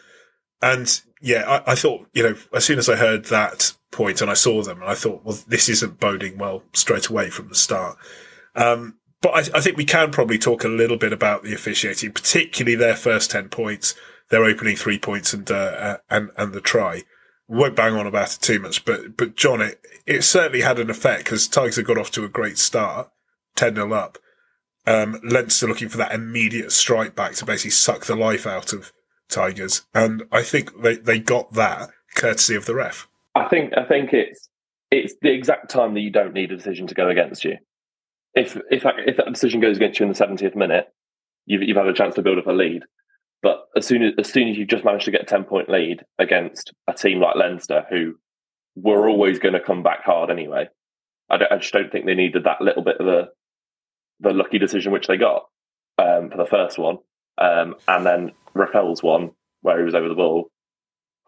And yeah, I thought, you know, as soon as I heard that point and I saw them, and I thought, well, this isn't boding well straight away from the start. But I think we can probably talk a little bit about the officiating, particularly their first 10 points, their opening 3 points, and the try. We won't bang on about it too much, but John, it certainly had an effect because Tigers had got off to a great start, 10-0 up. Leinster looking for that immediate strike back to basically suck the life out of Tigers, and I think they got that courtesy of the ref. I think it's the exact time that you don't need a decision to go against you. If that decision goes against you in the 70th minute, you've had a chance to build up a lead. But as soon as you've just managed to get a 10-point lead against a team like Leinster, who were always going to come back hard anyway, I just don't think they needed that little bit of the lucky decision, which they got for the first one, and then Raquel's one, where he was over the ball.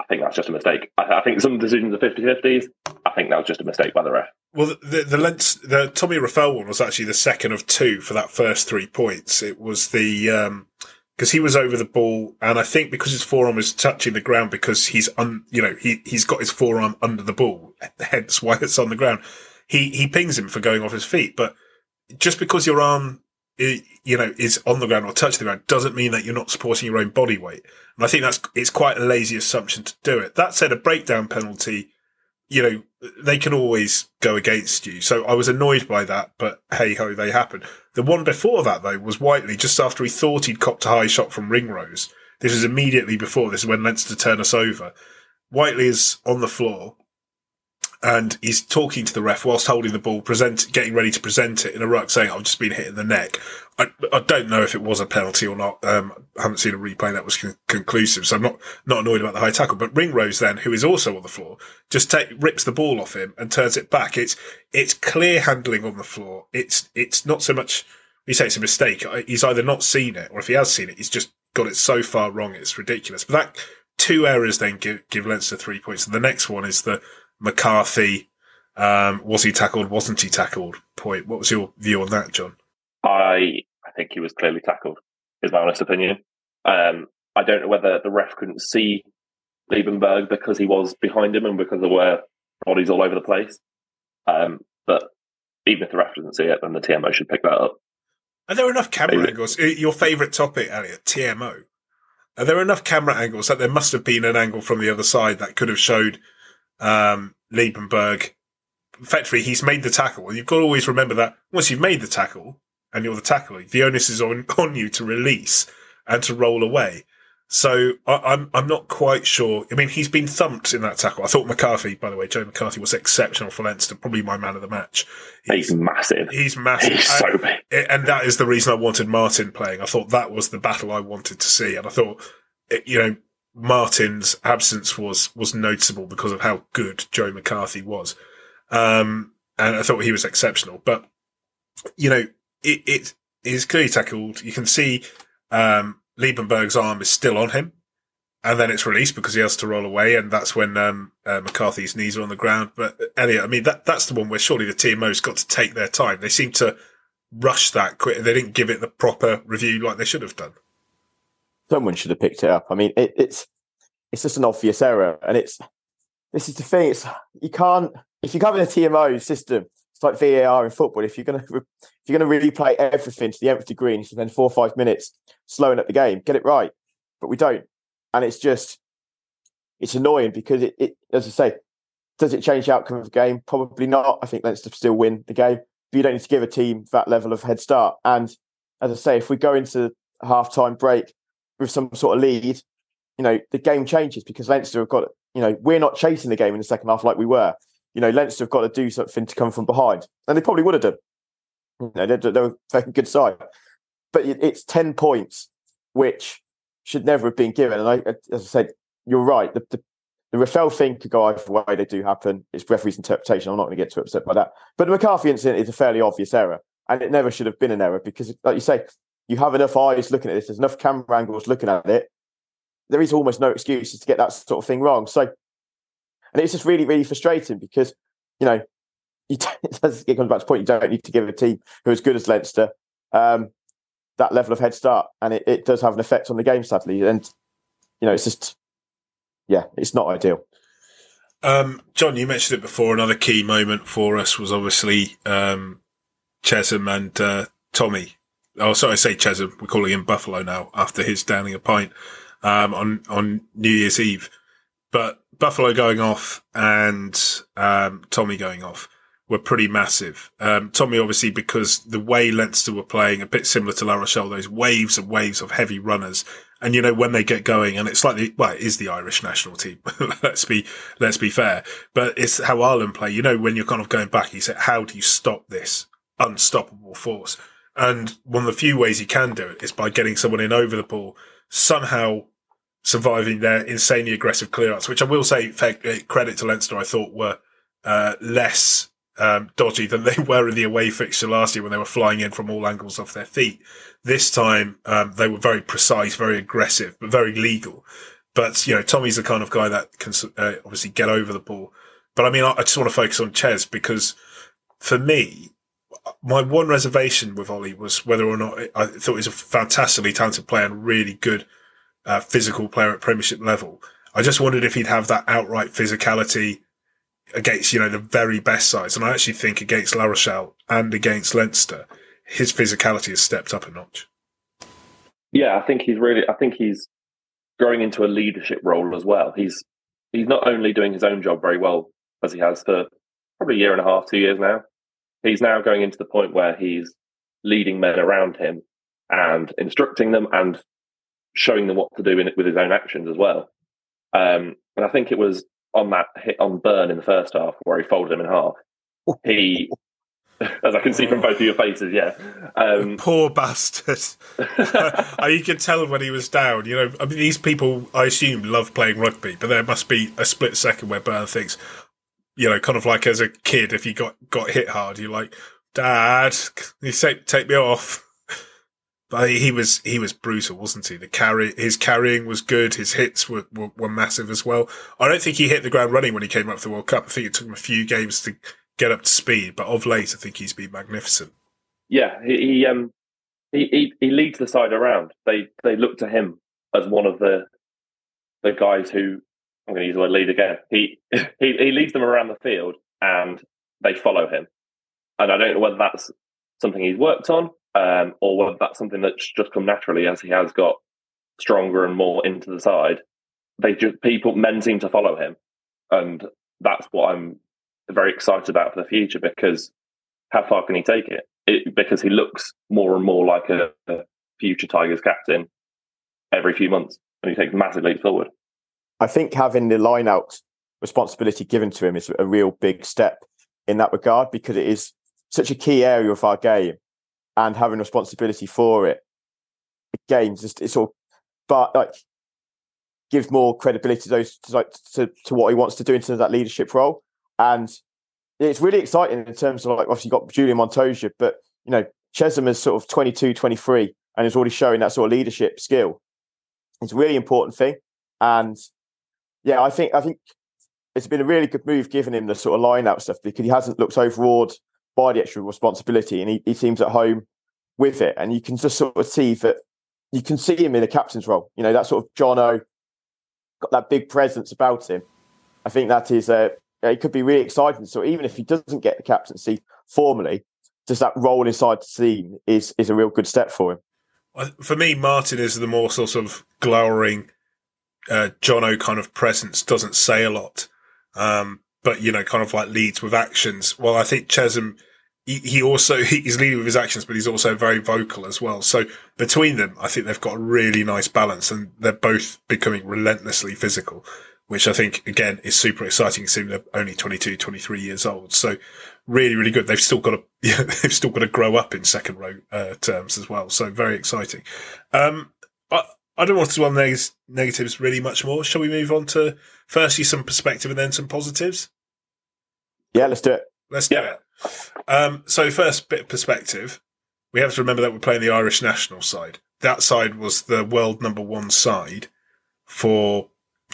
I think that's just a mistake. I think some decisions are 50-50s. I think that was just a mistake by the ref. Well, the Tommy Raquel one was actually the second of two for that first 3 points. It was the because he was over the ball, and I think because his forearm is touching the ground, because he's got his forearm under the ball, hence why it's on the ground. He pings him for going off his feet, but just because your arm is on the ground or touching the ground doesn't mean that you're not supporting your own body weight. And I think it's quite a lazy assumption to do it. That said, a breakdown penalty, they can always go against you. So I was annoyed by that, but hey-ho, they happened. The one before that, though, was Whiteley, just after he thought he'd copped a high shot from Ringrose. This was immediately before. This is when Leinster turn us over. Whiteley is on the floor, and he's talking to the ref whilst holding the ball, getting ready to present it in a ruck, saying, I've just been hit in the neck. I don't know if it was a penalty or not. I haven't seen a replay that was conclusive, so I'm not annoyed about the high tackle. But Ringrose then, who is also on the floor, just rips the ball off him and turns it back. It's clear handling on the floor. It's not so much, you say it's a mistake. He's either not seen it, or if he has seen it, he's just got it so far wrong, it's ridiculous. But that two errors then give Leinster 3 points. And the next one is the McCarthy, was he tackled, wasn't he tackled point. What was your view on that, John? I think he was clearly tackled, is my honest opinion. I don't know whether the ref couldn't see Liebenberg because he was behind him and because there were bodies all over the place. But even if the ref doesn't see it, then the TMO should pick that up. Are there enough camera angles? Your favourite topic, Elliot, TMO. Are there enough camera angles that there must have been an angle from the other side that could have showed Liebenberg, effectively, he's made the tackle. And you've got to always remember that once you've made the tackle and you're the tackler, the onus is on you to release and to roll away. So I'm not quite sure. I mean, he's been thumped in that tackle. I thought McCarthy, by the way, Joe McCarthy was exceptional for Leinster, probably my man of the match. He's massive. He's massive. He's so big. And that is the reason I wanted Martin playing. I thought that was the battle I wanted to see. And I thought, Martin's absence was noticeable because of how good Joe McCarthy was. And I thought he was exceptional. But, it is clearly tackled. You can see Liebenberg's arm is still on him. And then it's released because he has to roll away. And that's when McCarthy's knees are on the ground. But, Elliot, I mean, that's the one where surely the TMO's got to take their time. They seem to rush that quick. They didn't give it the proper review like they should have done. Someone should have picked it up. I mean, it's just an obvious error, and this is the thing. If you can't have a TMO system, it's like VAR in football. If you're going to replay everything to the nth degree, and then 4 or 5 minutes slowing up the game, get it right. But we don't, and it's annoying because it as I say, does it change the outcome of the game? Probably not. I think Leinster still win the game, but you don't need to give a team that level of head start. And as I say, if we go into half-time break with some sort of lead, the game changes because Leinster have got, we're not chasing the game in the second half like we were. Leinster have got to do something to come from behind, and they probably would have done. They're a very good side, but it's 10 points which should never have been given. And as I said, you're right. The Rafael thing could go either way. They do happen. It's referee's interpretation. I'm not going to get too upset by that. But the McCarthy incident is a fairly obvious error, and it never should have been an error because, like you say, you have enough eyes looking at this. There's enough camera angles looking at it. There is almost no excuses to get that sort of thing wrong. So, and it's just really, really frustrating because, it comes back to the point, you don't need to give a team who is good as Leinster that level of head start. And it does have an effect on the game, sadly. And, it's just, it's not ideal. John, you mentioned it before. Another key moment for us was obviously Chesham and Tommy. Oh, sorry, I say Chesham. We're calling him Buffalo now after his downing a pint on New Year's Eve. But Buffalo going off and Tommy going off were pretty massive. Tommy, obviously, because the way Leinster were playing, a bit similar to La Rochelle, those waves and waves of heavy runners. And, when they get going, and it's like, it is the Irish national team. Let's be fair. But it's how Ireland play. When you're kind of going back, you say, how do you stop this unstoppable force? And one of the few ways you can do it is by getting someone in over the ball, somehow surviving their insanely aggressive clear-outs, which I will say, credit to Leinster, I thought were less dodgy than they were in the away fixture last year when they were flying in from all angles off their feet. This time, they were very precise, very aggressive, but very legal. But, Tommy's the kind of guy that can obviously get over the ball. But, I mean, I just want to focus on Ches because, for me, My one reservation with Ollie was whether or not I thought he was a fantastically talented player and really good physical player at Premiership level. I just wondered if he'd have that outright physicality against, you know, the very best sides. And I actually think against La Rochelle and against Leinster, his physicality has stepped up a notch. Yeah, I think he's growing into a leadership role as well. He's not only doing his own job very well, as he has for probably a year and a half, 2 years now. He's now going into the point where he's leading men around him and instructing them and showing them what to do with his own actions as well. And I think it was on that hit on Byrne in the first half where he folded him in half. He, as I can see from both of your faces, yeah. Poor bastard. You could tell when he was down. You know, I mean, these people, I assume, love playing rugby, but there must be a split second where Byrne thinks, you know, kind of like as a kid, if you got hit hard, you're like, Dad, you take me off. But he was brutal, wasn't he? His carrying was good. His hits were massive as well. I don't think he hit the ground running when he came up for the World Cup. I think it took him a few games to get up to speed, but of late, I think he's been magnificent. Yeah, he leads the side around. They look to him as one of the guys who, I'm going to use the word lead again. He leads them around the field and they follow him. And I don't know whether that's something he's worked on. Or whether that's something that's just come naturally as he has got stronger and more into the side. Men seem to follow him, and that's what I'm very excited about for the future, because how far can he take it? Because he looks more and more like a future Tigers captain every few months, and he takes massive leaps forward. I think having the line-out responsibility given to him is a real big step in that regard, because it is such a key area of our game. And having responsibility for it, again, just it's all, but like gives more credibility to those to what he wants to do in terms of that leadership role. And it's really exciting in terms of, like, obviously you've got Julian Montoya, but you know, Chesham is sort of 22, 23, and is already showing that sort of leadership skill. It's a really important thing, and yeah, I think it's been a really good move giving him the sort of line out stuff, because he hasn't looked overawed by the extra responsibility, and he seems at home with it. And you can just sort of see that, you can see him in a captain's role. You know, that sort of Jono, got that big presence about him. I think that is, it could be really exciting. So even if he doesn't get the captaincy formally, just that role inside the team is a real good step for him. For me, Martin is the more sort of glowering Jono kind of presence, doesn't say a lot. But, you know, kind of like leads with actions. Well, I think Chesham, he's leading with his actions, but he's also very vocal as well. So between them, I think they've got a really nice balance, and they're both becoming relentlessly physical, which I think, again, is super exciting, seeing they're only 22, 23 years old. So really, really good. They've still got to, grow up in second row terms as well. So very exciting. I don't want to dwell on negatives really much more. Shall we move on to firstly some perspective and then some positives? Yeah, let's do it. Let's do it. So first bit of perspective. We have to remember that we're playing the Irish national side. That side was the world number one side for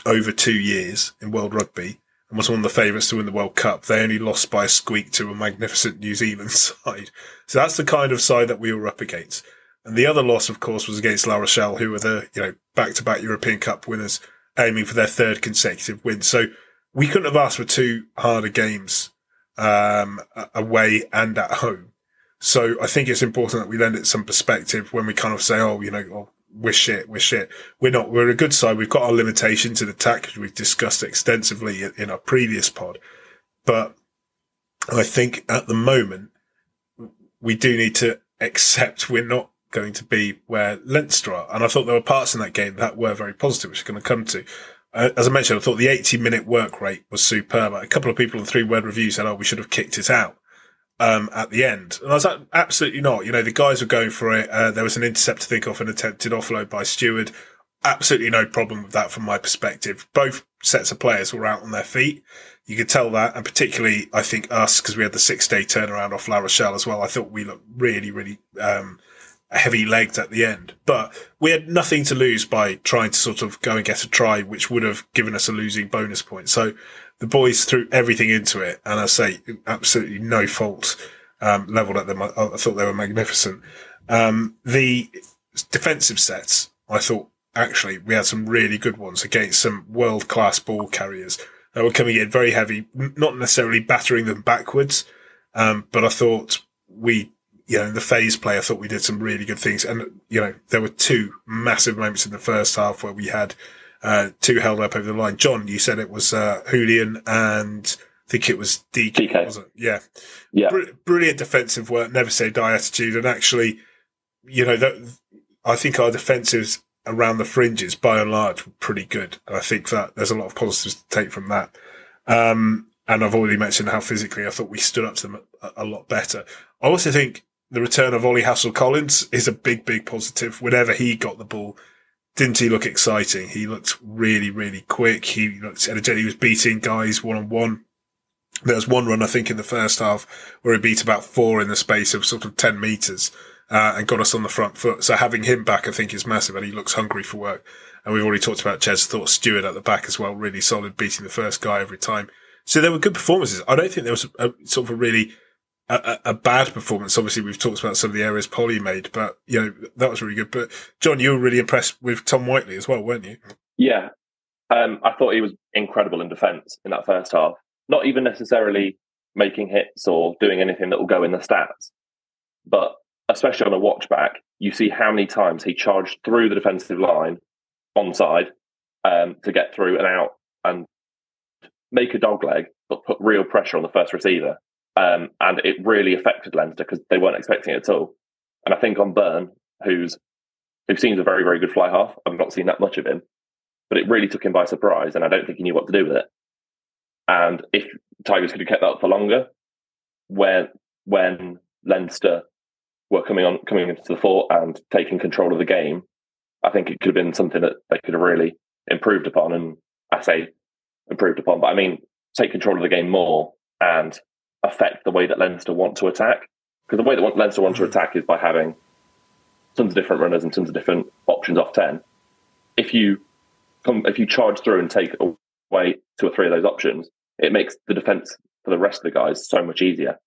over 2 years in world rugby and was one of the favourites to win the World Cup. They only lost by a squeak to a magnificent New Zealand side. So that's the kind of side that we were up against. And the other loss, of course, was against La Rochelle, who were the, you know, back-to-back European Cup winners, aiming for their third consecutive win. So we couldn't have asked for two harder games away and at home. So I think it's important that we lend it some perspective when we kind of say, oh, you know, oh, we're shit. We're not. We're a good side. We've got our limitations in attack, which we've discussed extensively in our previous pod. But I think at the moment, we do need to accept we're not going to be where Leinster are. And I thought there were parts in that game that were very positive, which we're going to come to. As I mentioned, I thought the 80-minute work rate was superb. A couple of people in 3-word reviews said, oh, we should have kicked it out at the end. And I was like, absolutely not. You know, the guys were going for it. There was an intercept to think of, an attempted offload by Stewart. Absolutely no problem with that from my perspective. Both sets of players were out on their feet. You could tell that, and particularly, I think, us, because we had the 6-day turnaround off La Rochelle as well. I thought we looked really, really... heavy-legged at the end. But we had nothing to lose by trying to sort of go and get a try, which would have given us a losing bonus point. So the boys threw everything into it, and I say absolutely no fault levelled at them. I thought they were magnificent. The defensive sets, I thought, actually, we had some really good ones against some world-class ball carriers. They were coming in very heavy, not necessarily battering them backwards, but I thought we, you know, in the phase play, I thought we did some really good things. And, you know, there were two massive moments in the first half where we had two held up over the line. John, you said it was Julian and... I think it was DK, wasn't it? Yeah. Brilliant defensive work, never say die attitude. And actually, you know, that, I think our defensives around the fringes, by and large, were pretty good. And I think that there's a lot of positives to take from that. And I've already mentioned how physically I thought we stood up to them a lot better. I also think the return of Ollie Hassell-Collins is a big, big positive. Whenever he got the ball, didn't he look exciting? He looked really, really quick. He looked energetic. He was beating guys one-on-one. There was one run, I think, in the first half where he beat about four in the space of sort of 10 metres and got us on the front foot. So having him back, I think, is massive, and he looks hungry for work. And we've already talked about Chez Thorpe Stewart at the back as well, really solid, beating the first guy every time. So there were good performances. I don't think there was a bad performance. Obviously, we've talked about some of the areas Polly made, but, you know, that was really good. But, John, you were really impressed with Tom Whiteley as well, weren't you? Yeah. I thought he was incredible in defence in that first half. Not even necessarily making hits or doing anything that will go in the stats. But especially on a watch back, you see how many times he charged through the defensive line onside to get through and out and make a dog leg, but put real pressure on the first receiver. And it really affected Leinster because they weren't expecting it at all. And I think on Byrne, who seems a very, very good fly half, I've not seen that much of him, but it really took him by surprise and I don't think he knew what to do with it. And if Tigers could have kept that up for longer, when Leinster were coming into the fort and taking control of the game, I think it could have been something that they could have really improved upon. And I say improved upon, but I mean take control of the game more and affect the way that Leinster want to attack. Because the way that Leinster want to attack is by having tons of different runners and tons of different options off 10. If you charge through and take away two or three of those options, it makes the defence for the rest of the guys so much easier.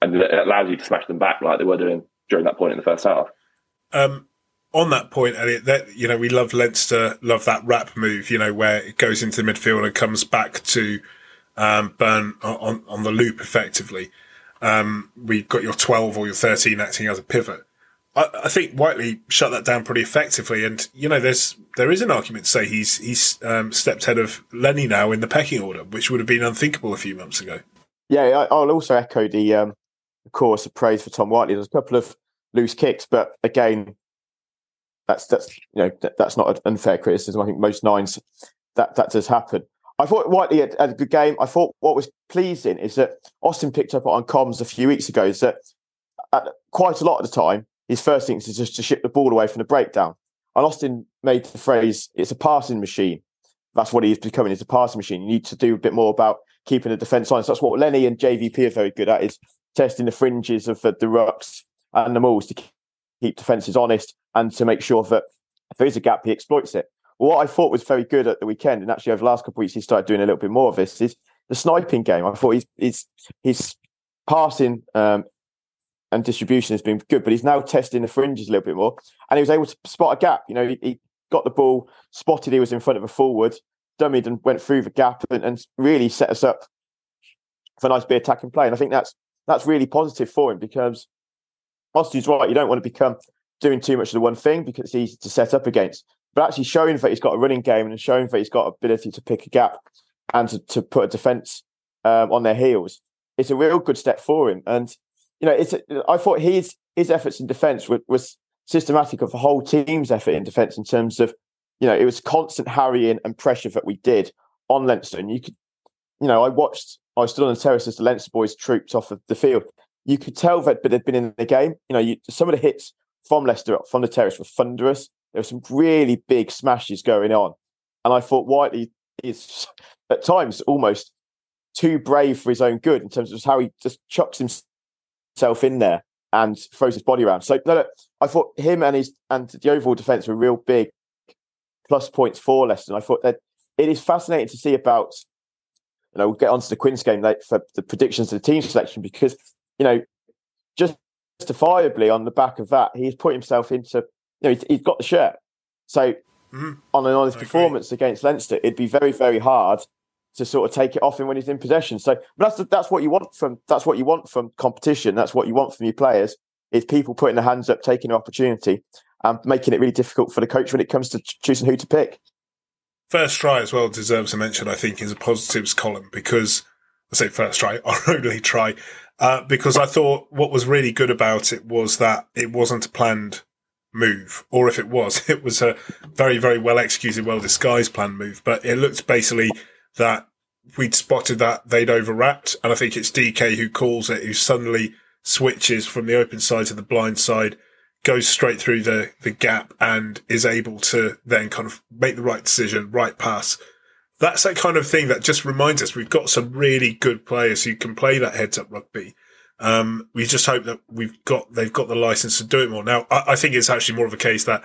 And it allows you to smash them back like they were doing during that point in the first half. On that point, Elliot, you know, we love Leinster, love that wrap move, you know, where it goes into the midfield and comes back to Byrne on the loop, effectively. We've got your 12 or your 13 acting as a pivot. I think Whiteley shut that down pretty effectively, and you know, there is an argument to say he's stepped ahead of Lenny now in the pecking order, which would have been unthinkable a few months ago. Yeah, I'll also echo the chorus of praise for Tom Whiteley. There's a couple of loose kicks, but again, that's not an unfair criticism. I think most nines that does happen. I thought Whiteley had a good game. I thought what was pleasing is that Austin picked up on comms a few weeks ago is that quite a lot of the time, his first thing is just to ship the ball away from the breakdown. And Austin made the phrase, it's a passing machine. That's what he's becoming, it's a passing machine. You need to do a bit more about keeping the defence line. So that's what Lenny and JVP are very good at, is testing the fringes of the rucks and the mauls to keep defences honest and to make sure that if there is a gap, he exploits it. What I thought was very good at the weekend, and actually over the last couple of weeks, he started doing a little bit more of this, is the sniping game. I thought his passing... and distribution has been good, but he's now testing the fringes a little bit more. And he was able to spot a gap. You know, he got the ball, spotted he was in front of a forward, dummied and went through the gap and really set us up for a nice big attack and play. And I think that's really positive for him because Austin's right. You don't want to become doing too much of the one thing because it's easy to set up against. But actually showing that he's got a running game and showing that he's got ability to pick a gap and to put a defence on their heels, it's a real good step for him. And you know, I thought his efforts in defence was systematic of the whole team's effort in defence in terms of, you know, it was constant harrying and pressure that we did on Leinster. And you could, you know, I stood on the terrace as the Leinster boys trooped off of the field. You could tell that they'd been in the game. You know, some of the hits from Leicester from the terrace were thunderous. There were some really big smashes going on. And I thought Whiteley is at times almost too brave for his own good in terms of how he just chucks himself in there and throws his body around. So no, I thought him and the overall defence were real big plus points for Leicester. And I thought that it is fascinating to see about, you know, we'll get onto the Queen's game for the predictions of the team selection because, you know, justifiably on the back of that, he's put himself into, you know, he's got the shirt. So on an honest performance against Leinster, it'd be very, very hard to sort of take it off him when he's in possession. So that's what you want from competition. That's what you want from your players, is people putting their hands up, taking an opportunity, and making it really difficult for the coach when it comes to choosing who to pick. First try as well deserves a mention, I think, is a positives column, because I say first try, our only try, because I thought what was really good about it was that it wasn't a planned move, or if it was, it was a very, very well executed, well disguised planned move. But it looked basically that we'd spotted that they'd overwrapped, and I think it's DK who calls it, who suddenly switches from the open side to the blind side, goes straight through the gap, and is able to then kind of make the right decision, right pass. That's that kind of thing that just reminds us we've got some really good players who can play that heads-up rugby. We just hope that they've got the license to do it more. Now, I think it's actually more of a case that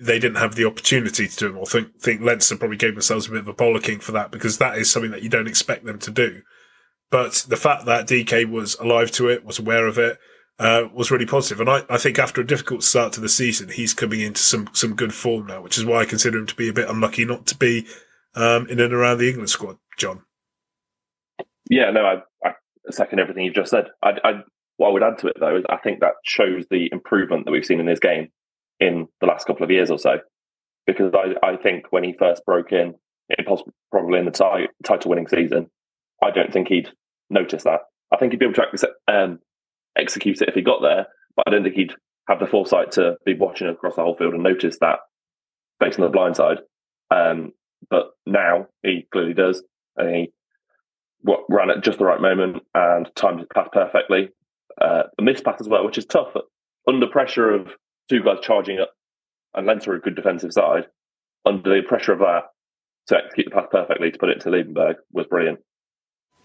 they didn't have the opportunity to do it more. I think Leinster probably gave themselves a bit of a bollocking for that, because that is something that you don't expect them to do. But the fact that DK was alive to it, was aware of it, was really positive. And I think after a difficult start to the season, he's coming into some good form now, which is why I consider him to be a bit unlucky not to be in and around the England squad, John. Yeah, no, I second everything you've just said. What I would add to it, though, is I think that shows the improvement that we've seen in this game in the last couple of years or so. Because I think when he first broke in, probably in the title-winning season, I don't think he'd notice that. I think he'd be able to execute it if he got there, but I don't think he'd have the foresight to be watching across the whole field and notice that based on the blind side. But now he clearly does. And he ran at just the right moment and timed his pass perfectly. A missed pass as well, which is tough. Under pressure of two guys charging up, and Leinster are a good defensive side, under the pressure of that, to execute the pass perfectly to put it to Liebenberg was brilliant.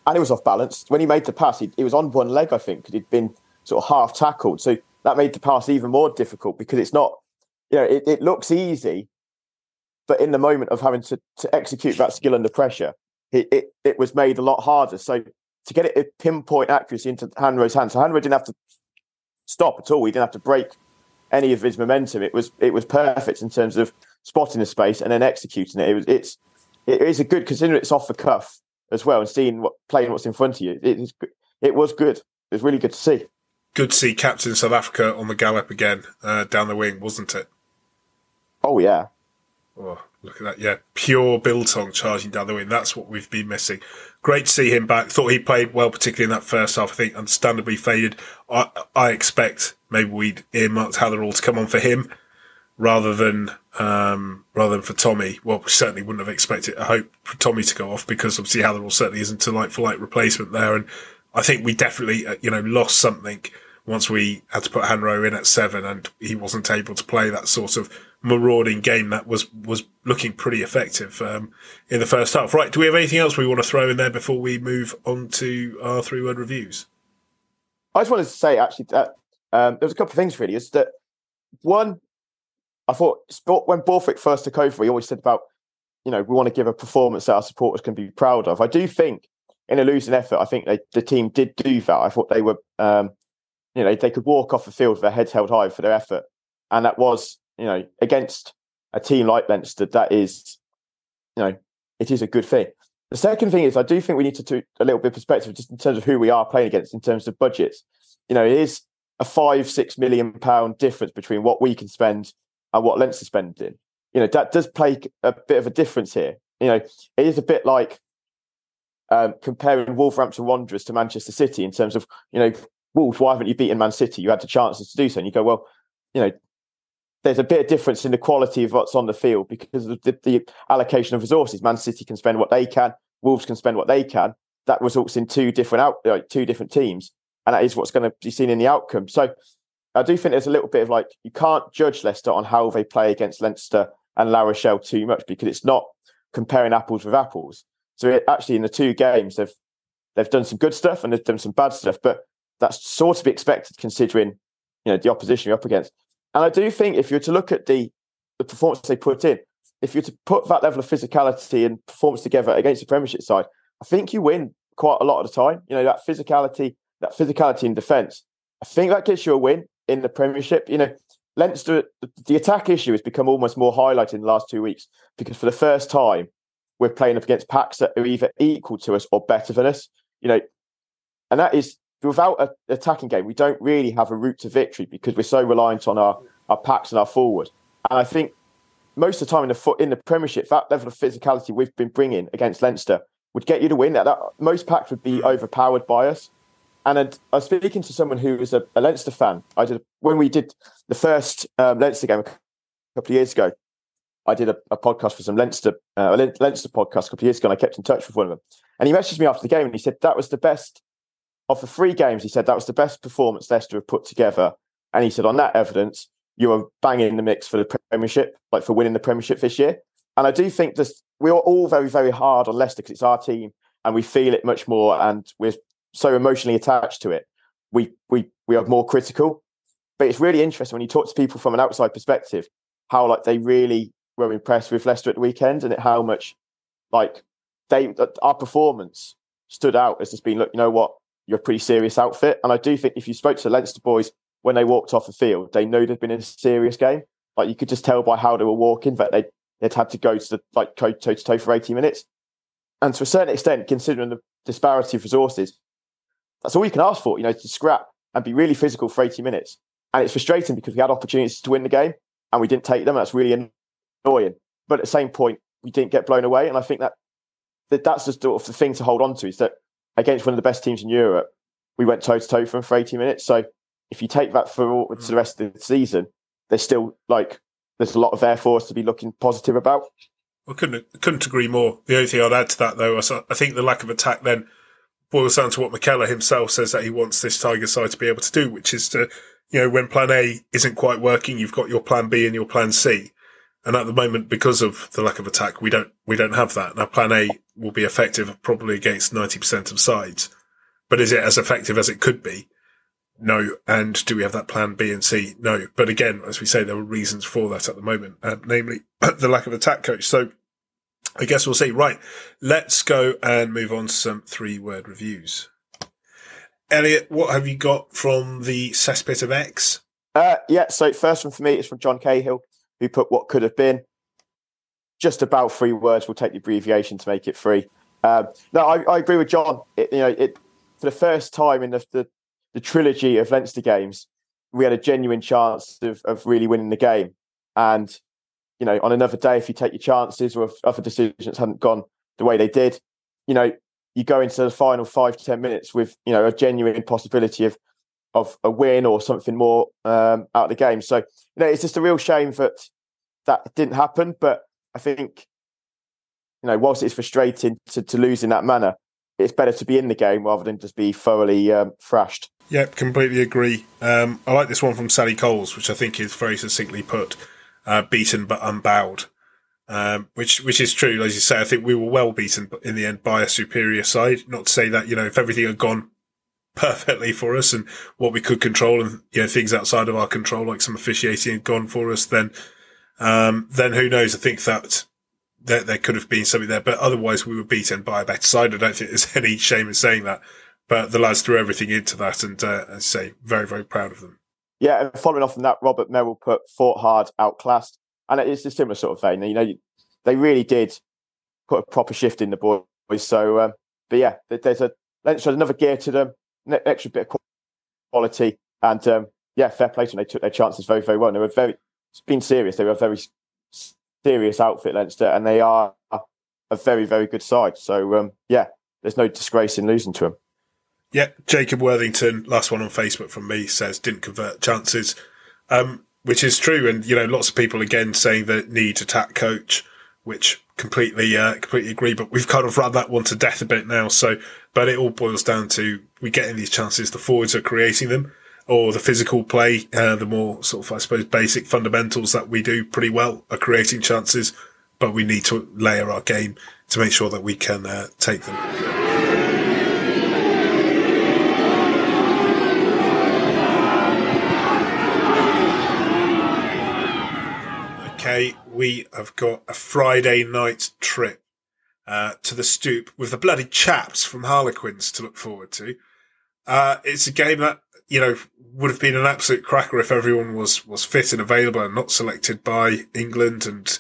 And it was off balance. When he made the pass, he was on one leg, I think, because he'd been sort of half tackled. So that made the pass even more difficult, because it's not, you know, it looks easy, but in the moment of having to execute that skill under pressure, it was made a lot harder. So to get it at pinpoint accuracy into Hanro's hands, so Hanro didn't have to stop at all. He didn't have to break any of his momentum. It was perfect in terms of spotting the space and then executing it. It is a good, considering it's off the cuff as well, and seeing what's in front of you. It was good. It was really good to see. Good to see captain South Africa on the gallop again, down the wing, wasn't it? Oh, yeah. Oh, look at that. Yeah, pure Biltong charging down the wing. That's what we've been missing. Great to see him back. Thought he played well, particularly in that first half. I think understandably faded. I expect maybe we'd earmarked Hatherall to come on for him rather than for Tommy. Well, we certainly wouldn't have expected, I hope, for Tommy to go off, because obviously Hatherall certainly isn't a like-for-like replacement there. And I think we definitely, lost something once we had to put Hanro in at 7 and he wasn't able to play that sort of marauding game that was looking pretty effective in the first half. Right, do we have anything else we want to throw in there before we move on to our three-word reviews? I just wanted to say, actually, that there was a couple of things, really. Is that, one, I thought when Borthwick first took over, he always said about, we want to give a performance that our supporters can be proud of. I do think in a losing effort, I think the team did do that. I thought they were, they could walk off the field with their heads held high for their effort. And that was, against a team like Leinster, that is, it is a good thing. The second thing is, I do think we need to do a little bit of perspective just in terms of who we are playing against in terms of budgets. It is a £5-6 million difference between what we can spend and what Leinster spend in. That does play a bit of a difference here. It is a bit like comparing Wolverhampton Wanderers to Manchester City in terms of, Wolves, why haven't you beaten Man City? You had the chances to do so. And you go, well, there's a bit of difference in the quality of what's on the field because of the allocation of resources. Man City can spend what they can. Wolves can spend what they can. That results in two different teams. And that is what's going to be seen in the outcome. So I do think there's a little bit of you can't judge Leicester on how they play against Leinster and La Rochelle too much, because it's not comparing apples with apples. So actually in the two games, they've done some good stuff and they've done some bad stuff, but that's sort of expected considering, the opposition you're up against. And I do think if you're to look at the performance they put in, if you're to put that level of physicality and performance together against the Premiership side, I think you win quite a lot of the time. That physicality in defence, I think that gives you a win in the Premiership. You know, Leinster, the attack issue has become almost more highlighted in the last 2 weeks, because for the first time, we're playing up against packs that are either equal to us or better than us. You know, and that is, without an attacking game, we don't really have a route to victory, because we're so reliant on our packs and our forward. And I think most of the time in the Premiership, that level of physicality we've been bringing against Leinster would get you to win. That most packs would be overpowered by us. And I was speaking to someone who is a Leinster fan. When we did the first Leinster game a couple of years ago, I did a podcast for some Leinster podcast a couple of years ago, and I kept in touch with one of them. And he messaged me after the game, and he said that was the best of the three games. He said that was the best performance Leicester have put together. And he said, on that evidence, you are banging in the mix for the Premiership, like for winning the Premiership this year. And I do think we are all very, very hard on Leicester because it's our team and we feel it much more, and we're so emotionally attached to it. We are more critical. But it's really interesting when you talk to people from an outside perspective, how like they really were impressed with Leicester at the weekend, and how much like our performance stood out as just being, look, you know what, you're a pretty serious outfit. And I do think if you spoke to the Leinster boys when they walked off the field, they knew they'd been in a serious game. Like you could just tell by how they were walking that they'd had to go to the like toe-to-toe for 80 minutes. And to a certain extent, considering the disparity of resources, that's all you can ask for, you know, to scrap and be really physical for 80 minutes. And it's frustrating because we had opportunities to win the game and we didn't take them. That's really annoying. But at the same point, we didn't get blown away. And I think that's just sort of the thing to hold on to, is that against one of the best teams in Europe, we went toe-to-toe for them for 80 minutes. So if you take that forward to the rest of the season, there's still like there's a lot of there for us to be looking positive about. I couldn't agree more. The only thing I'd add to that, though, is I think the lack of attack then boils down to what McKellar himself says that he wants this Tiger side to be able to do, which is to, you know, when plan A isn't quite working, you've got your plan B and your plan C. And at the moment, because of the lack of attack, we don't have that. Now, plan A will be effective probably against 90% of sides, but is it as effective as it could be? No. And do we have that plan B and C? No. But again, as we say, there are reasons for that at the moment, namely the lack of attack coach. So I guess we'll see. Right. Let's go and move on to some 3-word reviews. Elliot, what have you got from the Cesspit of X? Yeah. So first one for me is from John Cahill, who put what could have been. Just about 3 words. We'll take the abbreviation to make it 3. No, I agree with John. For the first time in the trilogy of Leinster games, we had a genuine chance of really winning the game. And, you know, on another day, if you take your chances or if other decisions hadn't gone the way they did, you know, you go into the final 5 to 10 minutes with, you know, a genuine possibility of a win or something more out of the game. So, you know, it's just a real shame that didn't happen. But I think, you know, whilst it's frustrating to lose in that manner, it's better to be in the game rather than just be thoroughly thrashed. Yep, completely agree. I like this one from Sally Coles, which I think is very succinctly put, beaten but unbowed, which is true. As you say, I think we were well beaten, but in the end by a superior side. Not to say that, you know, if everything had gone perfectly for us and what we could control and, you know, things outside of our control, like some officiating had gone for us, then who knows? I think that there could have been something there, but otherwise we were beaten by a better side. I don't think there's any shame in saying that, but the lads threw everything into that, and I say very, very proud of them. Yeah, and following off from that, Robert Merrill put fought hard, outclassed, and it's a similar sort of vein. You know, they really did put a proper shift in the boys. So, but yeah, Leinster had another gear to them, an extra bit of quality, and yeah, fair play to them. They took their chances very, very well. And they were a very serious outfit, Leinster, and they are a very, very good side. So, yeah, there's no disgrace in losing to them. Yeah, Jacob Worthington, last one on Facebook from me, says didn't convert chances, which is true. And, you know, lots of people, again, saying that need attack coach, which completely agree. But we've kind of run that one to death a bit now. So, but it all boils down to we getting these chances, the forwards are creating them, or the physical play, the more sort of, I suppose, basic fundamentals that we do pretty well are creating chances, but we need to layer our game to make sure that we can take them. Okay, we have got a Friday night trip to the Stoop with the bloody chaps from Harlequins to look forward to. It's a game that you know, would have been an absolute cracker if everyone was fit and available and not selected by England. And,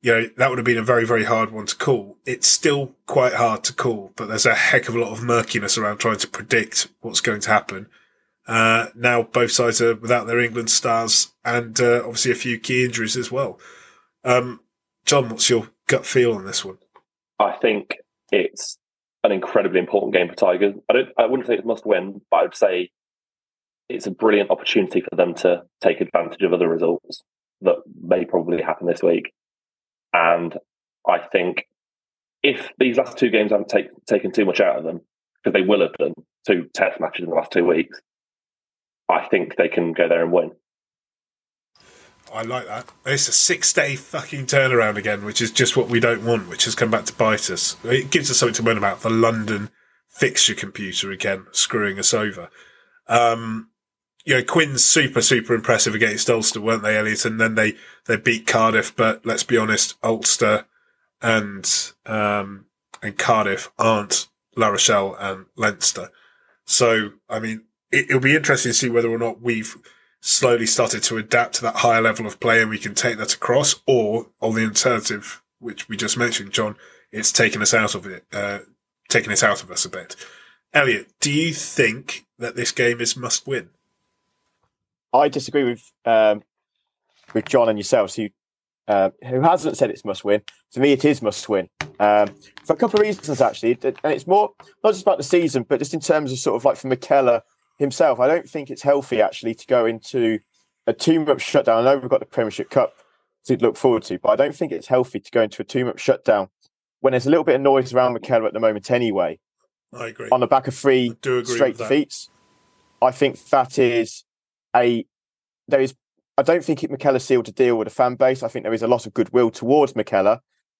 you know, that would have been a very, very hard one to call. It's still quite hard to call, but there's a heck of a lot of murkiness around trying to predict what's going to happen. Now both sides are without their England stars and obviously a few key injuries as well. John, what's your gut feel on this one? I think it's an incredibly important game for Tigers. I wouldn't say it's must win, but I would say it's a brilliant opportunity for them to take advantage of other results that may probably happen this week. And I think if these last two games haven't taken too much out of them, because they will have done two test matches in the last 2 weeks, I think they can go there and win. I like that. It's a 6-day fucking turnaround again, which is just what we don't want, which has come back to bite us. It gives us something to moan about. The London fixture computer again screwing us over. You know, Quinn's super, super impressive against Ulster, weren't they, Elliot? And then they beat Cardiff, but let's be honest, Ulster and Cardiff aren't La Rochelle and Leinster. So, I mean, it'll be interesting to see whether or not we've slowly started to adapt to that higher level of play and we can take that across, or on the alternative, which we just mentioned, John, it's taken it out of us a bit. Elliot, do you think that this game is must win? I disagree with John and yourselves, who hasn't said it's must win. To me, it is must win for a couple of reasons, actually. And it's more not just about the season, but just in terms of sort of like for McKellar himself. I don't think it's healthy, actually, to go into a 2-month shutdown. I know we've got the Premiership Cup to look forward to, but I don't think it's healthy to go into a 2-month shutdown when there's a little bit of noise around McKellar at the moment anyway. I agree. On the back of 3 straight defeats. I think that is I don't think McKellar sealed a deal with the fan base. I think there is a lot of goodwill towards McKellar,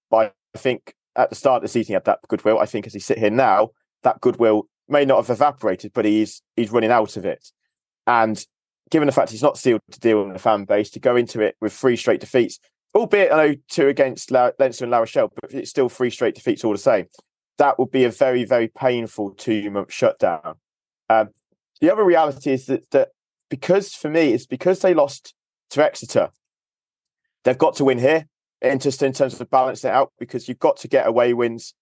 but I think at the start of the season he had that goodwill. I think as he sit here now, that goodwill may not have evaporated, but he's running out of it. And given the fact he's not sealed to deal with the fan base, to go into it with 3 straight defeats, albeit I know 2 against Leinster and La Rochelle, but it's still 3 straight defeats all the same. That would be a very, very painful 2-month shutdown. The other reality is that because for me, it's because they lost to Exeter, they've got to win here. And just in terms of balancing it out, because you've got to get away wins.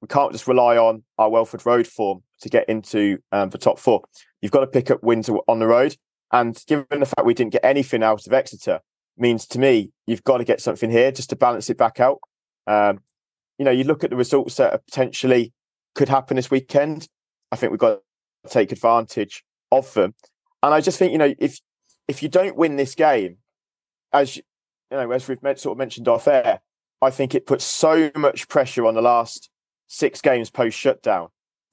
We can't just rely on our Welford Road form to get into the top 4. You've got to pick up wins on the road. And given the fact we didn't get anything out of Exeter, means to me, you've got to get something here just to balance it back out. You know, you look at the results that potentially could happen this weekend. I think we've got to take advantage of them. And I just think, you know, if you don't win this game, as we've sort of mentioned off air, I think it puts so much pressure on the last 6 games post shutdown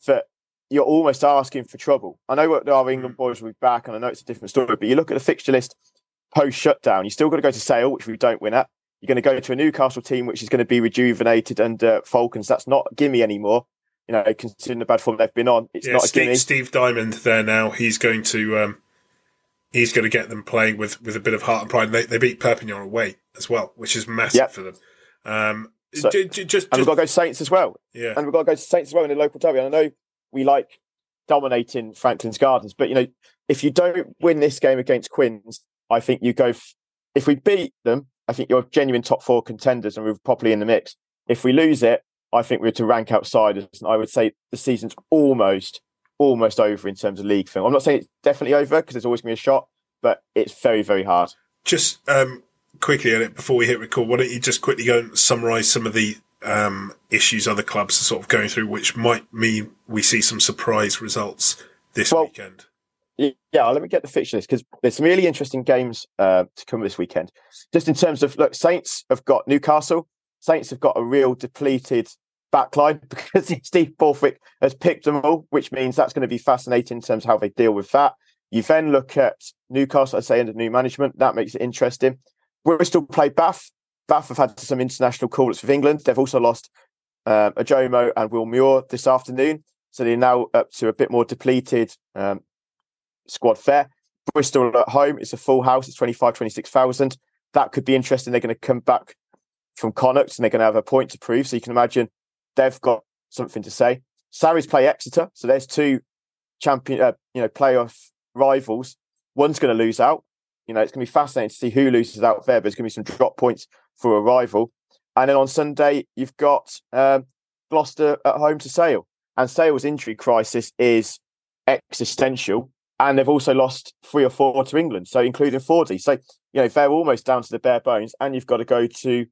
that you're almost asking for trouble. I know our England boys will be back, and I know it's a different story, but you look at the fixture list post shutdown, you still got to go to Sale, which we don't win at. You're going to go to a Newcastle team, which is going to be rejuvenated under Falcons. That's not a gimme anymore. You know, considering the bad form they've been on, it's not a gimme. Steve Diamond there now. He's going to get them playing with a bit of heart and pride. And they beat Perpignan away as well, which is massive for them. And we've got to go to Saints as well. Yeah, and we've got to go to Saints as well in the local derby. And I know we like dominating Franklin's Gardens, but you know, if you don't win this game against Quins, I think you go. If we beat them, I think you're genuine top 4 contenders and we're properly in the mix. If we lose it, I think we're to rank outsiders. And I would say the season's almost over in terms of league film. I'm not saying it's definitely over because there's always going to be a shot, but it's very, very hard. Just quickly, Elliot, before we hit record, why don't you just quickly go and summarise some of the issues other clubs are sort of going through, which might mean we see some surprise results this weekend. Yeah, let me get the fixture list because there's some really interesting games to come this weekend. Just in terms of, look, Saints have got Newcastle. Saints have got a real depleted backline because Steve Borthwick has picked them all, which means that's going to be fascinating in terms of how they deal with that. You then look at Newcastle, I say, under new management. That makes it interesting. Bristol play Bath. Bath have had some international call-ups with England. They've also lost Ajomo and Will Muir this afternoon. So they're now up to a bit more depleted squad fare. Bristol at home, it's a full house, it's 26,000. That could be interesting. They're going to come back from Connacht and they're going to have a point to prove. So you can imagine they've got something to say. Sarries play Exeter. So there's 2 playoff rivals, one's going to lose out. You know, it's going to be fascinating to see who loses out there. There's going to be some drop points for a rival. And then on Sunday, you've got Gloucester at home to Sale. And Sale's injury crisis is existential. And they've also lost 3 or 4 to England, so including Fordy. So, you know, they're almost down to the bare bones. And you've got to go to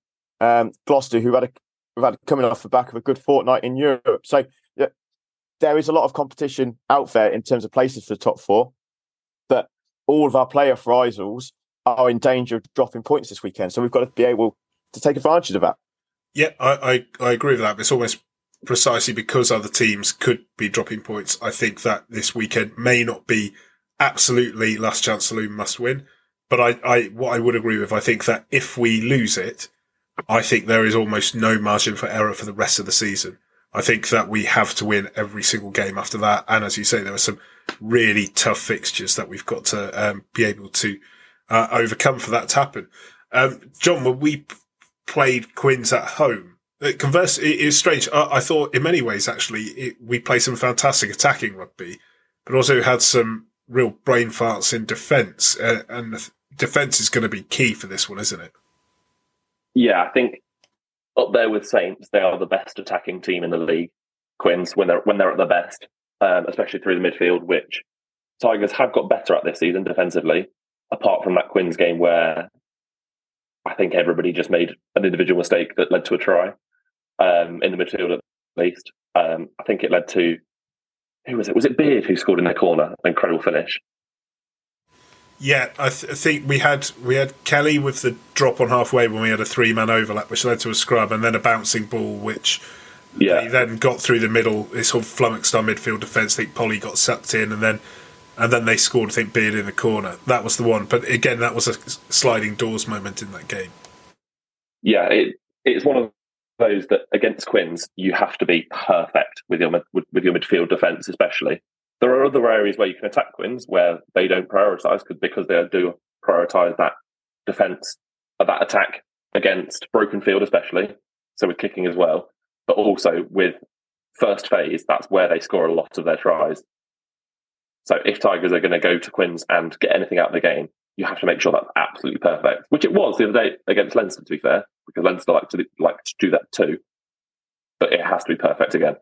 Gloucester, who had coming off the back of a good fortnight in Europe. So yeah, there is a lot of competition out there in terms of places for the top four. But all of our playoff rivals are in danger of dropping points this weekend. So we've got to be able to take advantage of that. Yeah, I agree with that. It's almost precisely because other teams could be dropping points. I think that this weekend may not be absolutely last chance saloon must win. But what I would agree with, I think that if we lose it, I think there is almost no margin for error for the rest of the season. I think that we have to win every single game after that. And as you say, there are some really tough fixtures that we've got to be able to overcome for that to happen. John, when we played Quins at home, conversely, it is strange. I thought in many ways, actually, we played some fantastic attacking rugby, but also had some real brain farts in defence. And the defence is going to be key for this one, isn't it? Yeah, I think up there with Saints, they are the best attacking team in the league, Quins, when they're at their best, especially through the midfield, which Tigers have got better at this season defensively, apart from that Quins game where I think everybody just made an individual mistake that led to a try in the midfield at least. I think it led to, who was it? Was it Beard who scored in their corner? An incredible finish. Yeah, I think we had Kelly with the drop on halfway when we had a 3-man overlap, which led to a scrub, and then a bouncing ball, which they then got through the middle. This sort of flummoxed our midfield defence. I think Polly got sucked in, and then they scored, I think, Beard in the corner. That was the one. But again, that was a sliding doors moment in that game. Yeah, it's one of those that against Quins, you have to be perfect with your midfield defence especially. There are other areas where you can attack Quins where they don't prioritise because they do prioritise that defence, that attack against broken field especially, so with kicking as well, but also with first phase, that's where they score a lot of their tries. So if Tigers are going to go to Quins and get anything out of the game, you have to make sure that's absolutely perfect, which it was the other day against Leinster, to be fair, because Leinster like to do that too, but it has to be perfect again.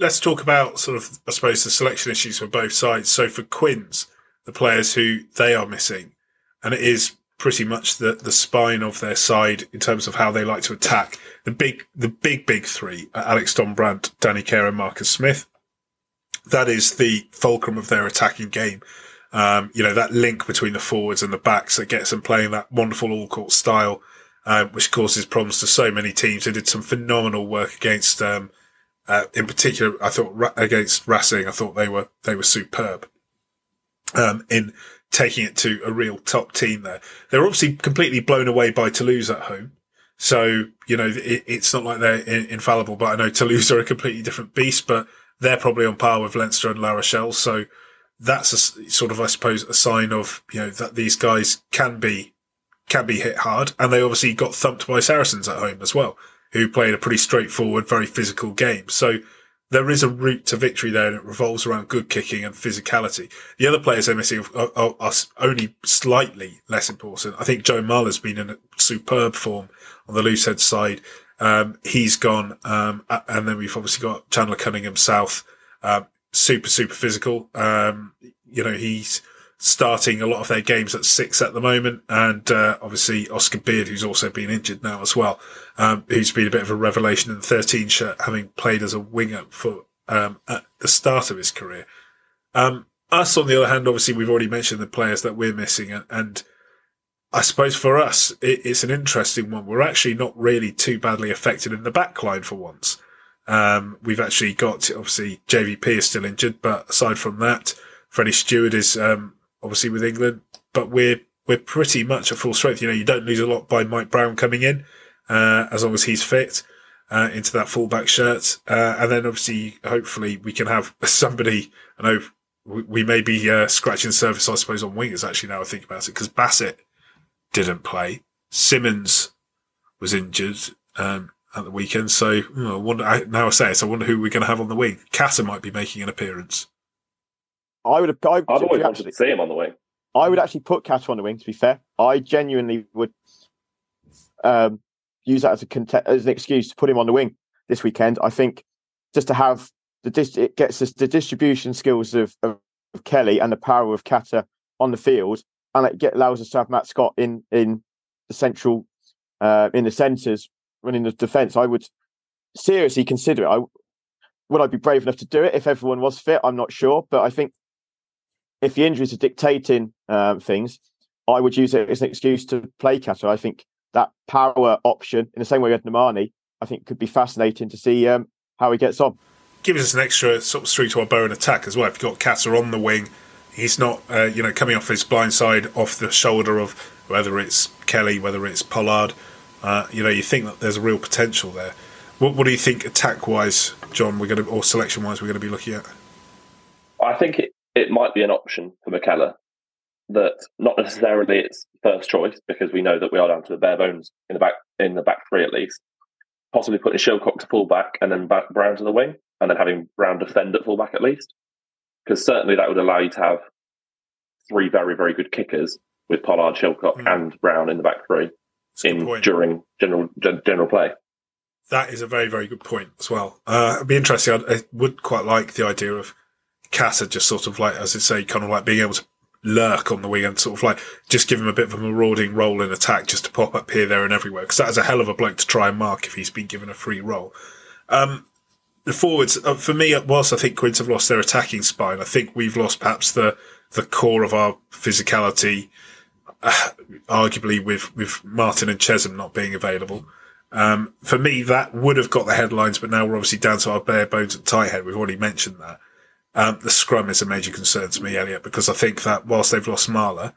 Let's talk about sort of, I suppose, the selection issues for both sides. So for Quins, the players who they are missing, and it is pretty much the spine of their side in terms of how they like to attack. The big three are Alex Donbrant, Danny Kerr and Marcus Smith. That is the fulcrum of their attacking game. That link between the forwards and the backs that gets them playing that wonderful all-court style, which causes problems to so many teams. They did some phenomenal work against... in particular, I thought against Racing, I thought they were superb in taking it to a real top team there. They were obviously completely blown away by Toulouse at home. So, you know, it's not like they're infallible, but I know Toulouse are a completely different beast, but they're probably on par with Leinster and La Rochelle. So that's a sort of, I suppose, a sign of, you know, that these guys can be hit hard. And they obviously got thumped by Saracens at home as well, who played a pretty straightforward, very physical game. So there is a route to victory there, and it revolves around good kicking and physicality. The other players they're missing are only slightly less important. I think Joe Marler's been in a superb form on the loosehead side. He's gone. And then we've obviously got Chandler Cunningham South, super, super physical. He's starting a lot of their games at 6 at the moment, and obviously Oscar Beard, who's also been injured now as well, who's been a bit of a revelation in the 13 shirt, having played as a winger for at the start of his career. Us, on the other hand, obviously we've already mentioned the players that we're missing, and I suppose for us it's an interesting one. We're actually not really too badly affected in the back line for once. We've actually got, obviously JVP is still injured, but aside from that, Freddie Stewart is obviously with England, but we're pretty much at full strength. You know, you don't lose a lot by Mike Brown coming in, as long as he's fit, into that fullback shirt. And then obviously, hopefully we can have somebody, I know we may be scratching the surface, I suppose, on wingers actually now I think about it, because Bassett didn't play. Simmons was injured, at the weekend. So I wonder who we're going to have on the wing. Catter might be making an appearance. I would have. I've always wanted to see him on the wing. I would actually put Cater on the wing. To be fair, I genuinely would use that as an excuse to put him on the wing this weekend. I think just to have it gets us the distribution skills of Kelly and the power of Cater on the field, and allows us to have Matt Scott in the central in the centres running the defence. I would seriously consider it. Would I be brave enough to do it if everyone was fit? I'm not sure, but I think if the injuries are dictating things, I would use it as an excuse to play Cater. I think that power option, in the same way we had Nemani, I think could be fascinating to see how he gets on. Gives us an extra sort of three to our bow in attack as well. If you've got Cater on the wing, he's not coming off his blind side, off the shoulder of whether it's Kelly, whether it's Pollard. You think that there's a real potential there. What do you think attack-wise, John, or selection-wise, we're going to be looking at? I think it might be an option for McKellar that not necessarily it's first choice, because we know that we are down to the bare bones in the back three at least. Possibly putting Shilcock to full-back and then Brown to the wing, and then having Brown defend at full-back at least. Because certainly that would allow you to have three very, very good kickers with Pollard, Shilcock and Brown in the back three during general play. That is a very, very good point as well. It'd be interesting. I would quite like the idea of Cater just sort of like, as I say, kind of like being able to lurk on the wing and sort of like just give him a bit of a marauding role in attack just to pop up here, there and everywhere. Because that is a hell of a bloke to try and mark if he's been given a free role. The forwards, for me, whilst I think Quins have lost their attacking spine, I think we've lost perhaps the core of our physicality, arguably with Martin and Chesham not being available. For me, that would have got the headlines, but now we're obviously down to our bare bones at tight head. We've already mentioned that. The scrum is a major concern to me, Elliot, because I think that whilst they've lost Marler,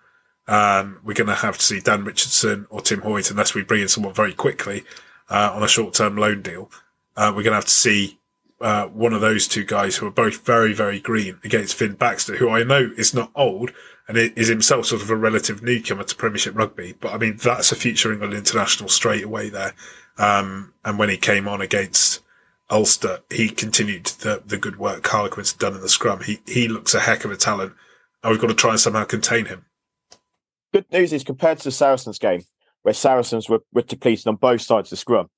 we're going to have to see Dan Richardson or Tim Hoyt, unless we bring in someone very quickly on a short-term loan deal. We're going to have to see one of those two guys who are both very, very green against Finn Baxter, who I know is not old and is himself sort of a relative newcomer to Premiership rugby. But, I mean, that's a future England international straight away there. And when he came on against Ulster, he continued the good work Harlequin's done in the scrum. He looks a heck of a talent, and we've got to try and somehow contain him. Good news is, compared to the Saracens game, where Saracens were depleted on both sides of the scrum,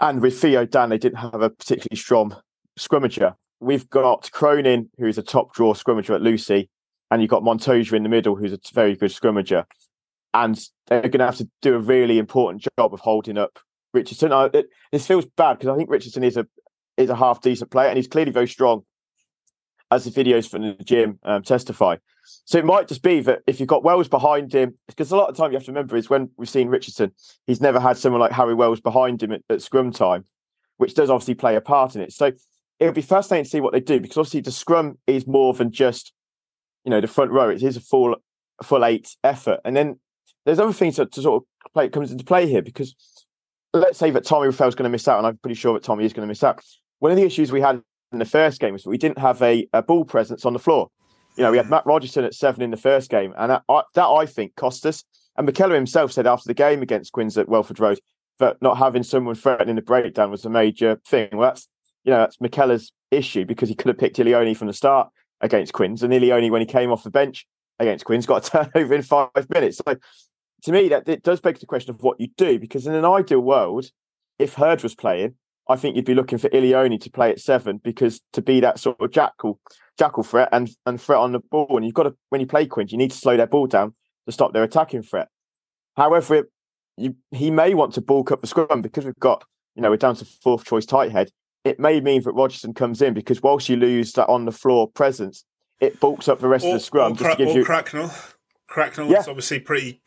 and with Theo Dan, they didn't have a particularly strong scrummager. We've got Cronin, who's a top-draw scrummager at Lucy, and you've got Montoya in the middle, who's a very good scrummager. And they're going to have to do a really important job of holding up Richardson. This feels bad because I think Richardson is a half decent player, and he's clearly very strong, as the videos from the gym testify. So it might just be that if you've got Wells behind him, because a lot of time you have to remember is when we've seen Richardson, he's never had someone like Harry Wells behind him at scrum time, which does obviously play a part in it. So it'll be fascinating to see what they do, because obviously the scrum is more than just the front row. It is a full eight effort, and then there's other things that sort of comes into play here, because let's say that Tommy Raphael's going to miss out, and I'm pretty sure that Tommy is going to miss out. One of the issues we had in the first game was that we didn't have a ball presence on the floor. We had Matt Rogerson at 7 in the first game, and that I think cost us. And McKellar himself said after the game against Quins at Welford Road that not having someone threatening the breakdown was a major thing. Well, that's McKellar's issue, because he could have picked Ilione from the start against Quins, and Ilione, when he came off the bench against Quins, got a turnover in 5 minutes. So to me, that it does beg the question of what you do, because in an ideal world, if Hurd was playing, I think you'd be looking for Ilione to play at 7, because to be that sort of jackal threat and threat on the ball. And you've got to, when you play Quinn, you need to slow their ball down to stop their attacking threat. However, he may want to bulk up the scrum, because we've got, we're down to fourth choice tight head. It may mean that Rogerson comes in, because whilst you lose that on the floor presence, it bulks up the rest of the scrum. Cracknell is obviously pretty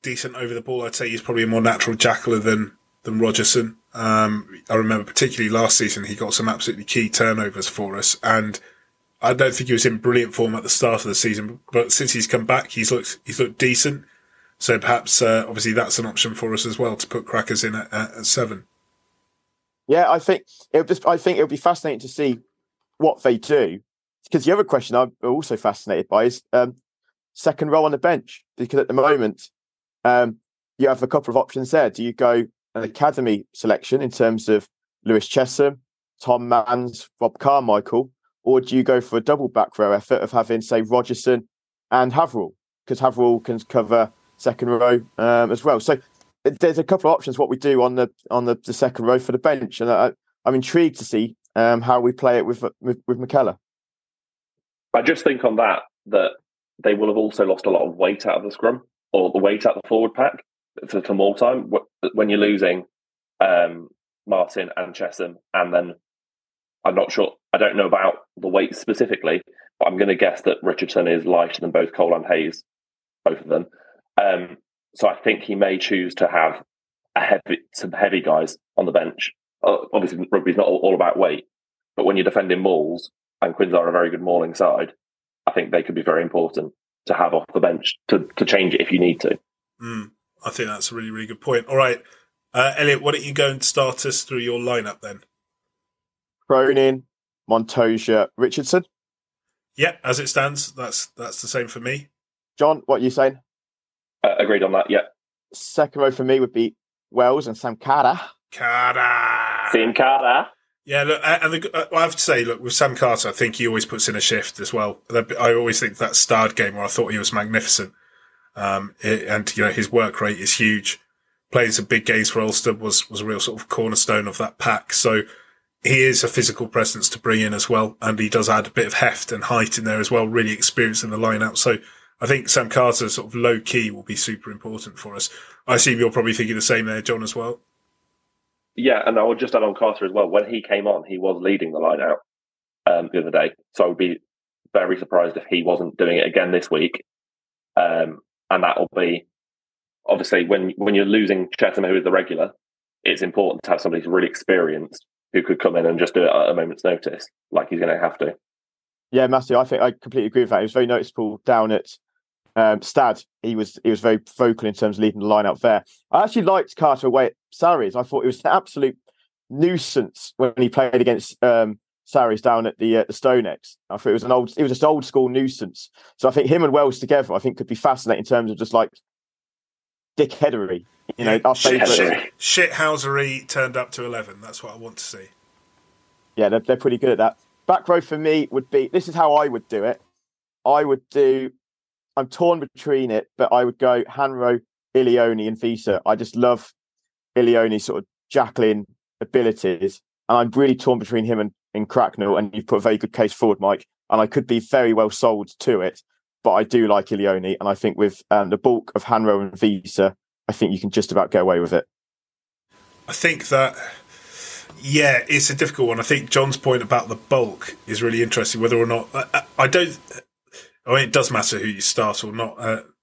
decent over the ball. I'd say he's probably a more natural jackaler than Rogerson. I remember particularly last season he got some absolutely key turnovers for us, and I don't think he was in brilliant form at the start of the season, but since he's come back, he's looked decent. So perhaps obviously that's an option for us as well, to put Crackers in at 7. Yeah, I think it'll be fascinating to see what they do, because the other question I'm also fascinated by is second row on the bench, because at the moment you have a couple of options there. Do you go an academy selection in terms of Lewis Chesham, Tom Manns, Rob Carmichael, Or do you go for a double back row effort of having, say, Rogerson and Haverall? Because Haverall can cover second row as well. So there's a couple of options what we do on the second row for the bench. And I'm intrigued to see how we play it with McKellar. I just think on that they will have also lost a lot of weight out of the scrum, or the weight out of the forward pack for more time. When you're losing Martin and Chesham, and then I'm not sure, I don't know about the weight specifically, but I'm going to guess that Richardson is lighter than both Cole and Hayes, both of them. So I think he may choose to have some heavy guys on the bench. Obviously, rugby's not all about weight, but when you're defending mauls, and Queensland are a very good mauling side, I think they could be very important to have off the bench to change it if you need to. I think that's a really, really good point. All right, Elliot, why don't you go and start us through your lineup then? Cronin, Montoya, Richardson. Yep, as it stands, that's the same for me. John, what are you saying? Agreed on that, yeah. Second row for me would be Wells and Sam Cara. Sam Cara. Yeah, look, and I have to say, look, with Sam Carter, I think he always puts in a shift as well. I always think that Stard game where I thought he was magnificent, and you know his work rate is huge. Playing some big games for Ulster was a real sort of cornerstone of that pack. So he is a physical presence to bring in as well, and he does add a bit of heft and height in there as well. Really experienced in the lineup, so I think Sam Carter sort of low key will be super important for us. I assume you're probably thinking the same there, John, as well. Yeah, and I would just add on Carter as well. When he came on, he was leading the line out the other day. So I would be very surprised if he wasn't doing it again this week. And that'll be, obviously, when you're losing Chesham, who is the regular, it's important to have somebody who's really experienced who could come in and just do it at a moment's notice, like he's going to have to. Yeah, Matthew, I think I completely agree with that. It was very noticeable down at Stad. He was very vocal in terms of leading the line out there. I actually liked Carter away at Sarries. I thought it was an absolute nuisance when he played against Sarries down at the Stonex. I thought it was just old school nuisance. So I think him and Wells together, I think, could be fascinating in terms of just like dickheadery. You know, our favourite shithousery turned up to 11. That's what I want to see. Yeah, they're pretty good at that. Back row for me would be, this is how I would do it. I'm torn between it, but I would go Hanro, Ilione and Visa. I just love Ilione's sort of jackling abilities. And I'm really torn between him and Cracknell. And you've put a very good case forward, Mike. And I could be very well sold to it. But I do like Ilione. And I think with the bulk of Hanro and Visa, I think you can just about get away with it. I think that, yeah, it's a difficult one. I think John's point about the bulk is really interesting, whether or not... I mean, it does matter who you start or not.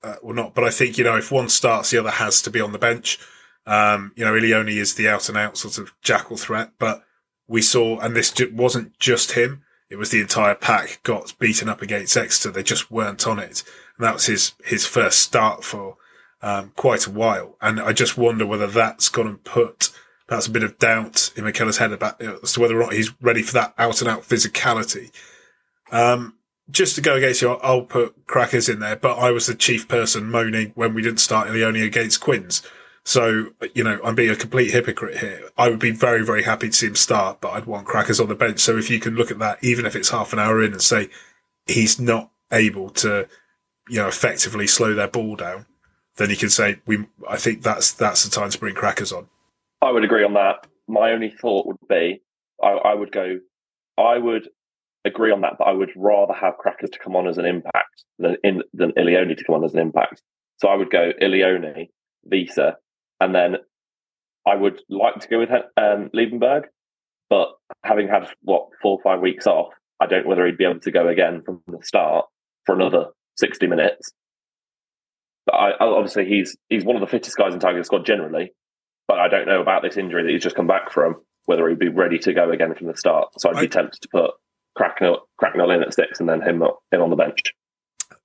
But I think, you know, if one starts, the other has to be on the bench. You know, Ilione is the out-and-out sort of jackal threat. But we saw, and this wasn't just him, it was the entire pack got beaten up against Exeter. They just weren't on it. And that was his first start for quite a while. And I just wonder whether that's gone and put perhaps a bit of doubt in McKellar's head about as to whether or not he's ready for that out-and-out physicality. Just to go against you, I'll put Crackers in there, but I was the chief person moaning when we didn't start Ilione against Quins. So, you know, I'm being a complete hypocrite here. I would be very, very happy to see him start, but I'd want Crackers on the bench. So if you can look at that, even if it's half an hour in and say he's not able to, you know, effectively slow their ball down, then you can say, I think that's the time to bring Crackers on. I would agree on that. My only thought would be, I would agree on that, but I would rather have Crackers to come on as an impact than Ilione to come on as an impact. So I would go Ilione, Visa, and then I would like to go with Liebenberg, but having had, 4 or 5 weeks off, I don't know whether he'd be able to go again from the start for another 60 minutes. But obviously, he's one of the fittest guys in Tigers squad generally, but I don't know about this injury that he's just come back from, whether he'd be ready to go again from the start. So I'd be tempted to put Cracknell in at 6 and then him on the bench.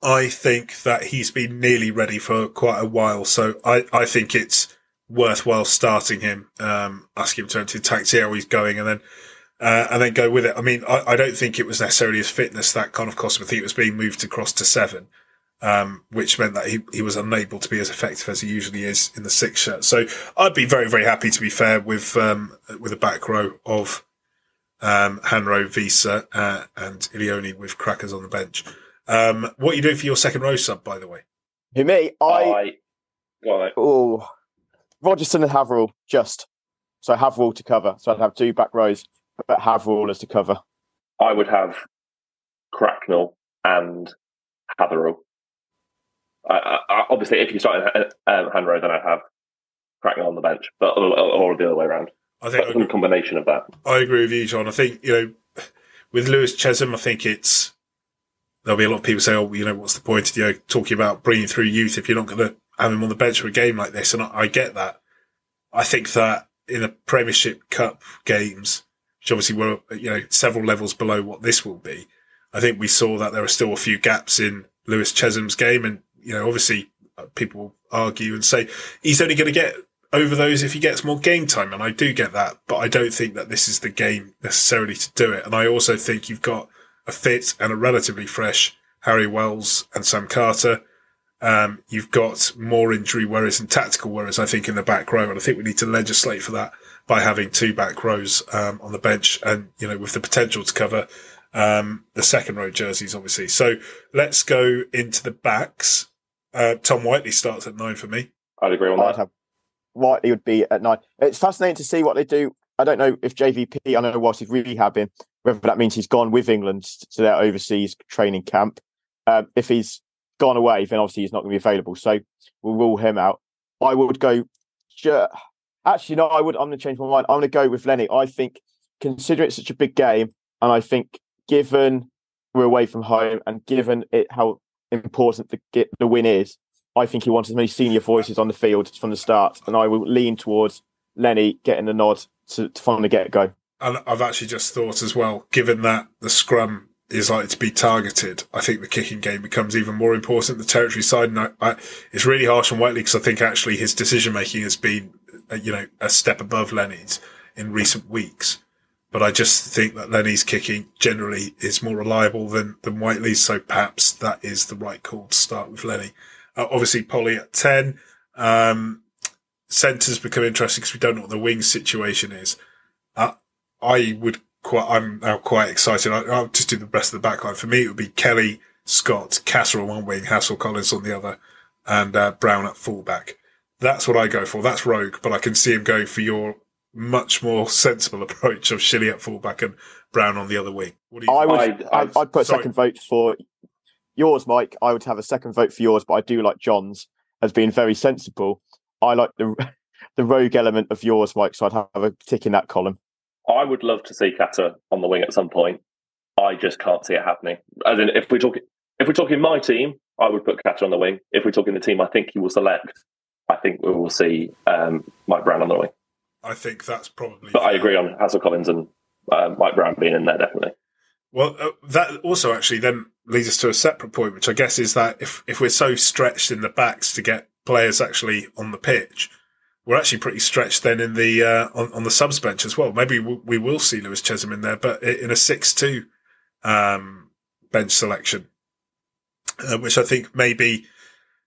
I think that he's been nearly ready for quite a while, so I think it's worthwhile starting him, asking him to enter the tank, see how he's going, and then go with it. I mean, I don't think it was necessarily his fitness that kind of cost him. I think it was being moved across to 7, which meant that he was unable to be as effective as he usually is in the 6 shirt. So I'd be very, very happy, to be fair, with a back row of Hanro, Visa, and Ilioni with crackers on the bench. What are you doing for your second row sub, by the way? Who, me? Oh, Rogerson and Haverall, just. So Haverall to cover. So I'd have two back rows, but Haverall as to cover. I would have Cracknell and Hatherall. Obviously, if you start in Hanro, then I'd have Cracknell on the bench, but or the other way around. I think some combination of that. I agree with you, John. I think, you know, with Lewis Chesham, I think it's, there'll be a lot of people say, oh, you know, what's the point of, you know, talking about bringing through youth if you're not going to have him on the bench for a game like this? And I get that. I think that in the Premiership Cup games, which obviously were, you know, several levels below what this will be, I think we saw that there are still a few gaps in Lewis Chesham's game. And, you know, obviously people argue and say he's only going to get over those if he gets more game time. And I do get that, but I don't think that this is the game necessarily to do it. And I also think you've got a fit and a relatively fresh Harry Wells and Sam Carter. You've got more injury worries and tactical worries, I think, in the back row. And I think we need to legislate for that by having two back rows on the bench and, you know, with the potential to cover the second row jerseys, obviously. So let's go into the backs. Tom Whiteley starts at 9 for me. I'd agree on that. Whiteley would be at 9. It's fascinating to see what they do. I don't know if JVP, I know whilst he's rehabbing, whether that means he's gone with England to their overseas training camp. If he's gone away, then obviously he's not going to be available. So we'll rule him out. I would go... Actually, no, I'm going to change my mind. I'm going to go with Lenny. I think, considering it's such a big game, and I think given we're away from home and given it how important the win is, I think he wants as many senior voices on the field from the start. And I will lean towards Lenny getting the nod from the get-go. And I've actually just thought as well, given that the scrum is likely to be targeted, I think the kicking game becomes even more important, the territory side. And it's really harsh on Whiteley because I think actually his decision-making has been, you know, a step above Lenny's in recent weeks. But I just think that Lenny's kicking generally is more reliable than Whiteley's. So perhaps that is the right call to start with Lenny. Obviously, Polly at 10. Centres become interesting because we don't know what the wing situation is. I'm now quite excited. I'll just do the rest of the back line. For me, it would be Kelly, Scott, Cassar on one wing, Hassel Collins on the other, and Brown at fullback. That's what I go for. That's rogue, but I can see him going for your much more sensible approach of Shilly at fullback and Brown on the other wing. I'd put a second vote for yours, Mike. I would have a second vote for yours, but I do like John's as being very sensible. I like the rogue element of yours, Mike, so I'd have a tick in that column. I would love to see Cassar on the wing at some point. I just can't see it happening. As in, if we're talking my team, I would put Cassar on the wing. If we're talking the team I think he will select, I think we will see Mike Brown on the wing. I think that's probably... But fair. I agree on Hassel Collins and Mike Brown being in there, definitely. Well, that also actually then leads us to a separate point, which I guess is that if we're so stretched in the backs to get players actually on the pitch, we're actually pretty stretched then in the on the subs bench as well. Maybe we will see Lewis Chesham in there, but in a 6-2 bench selection, which I think may be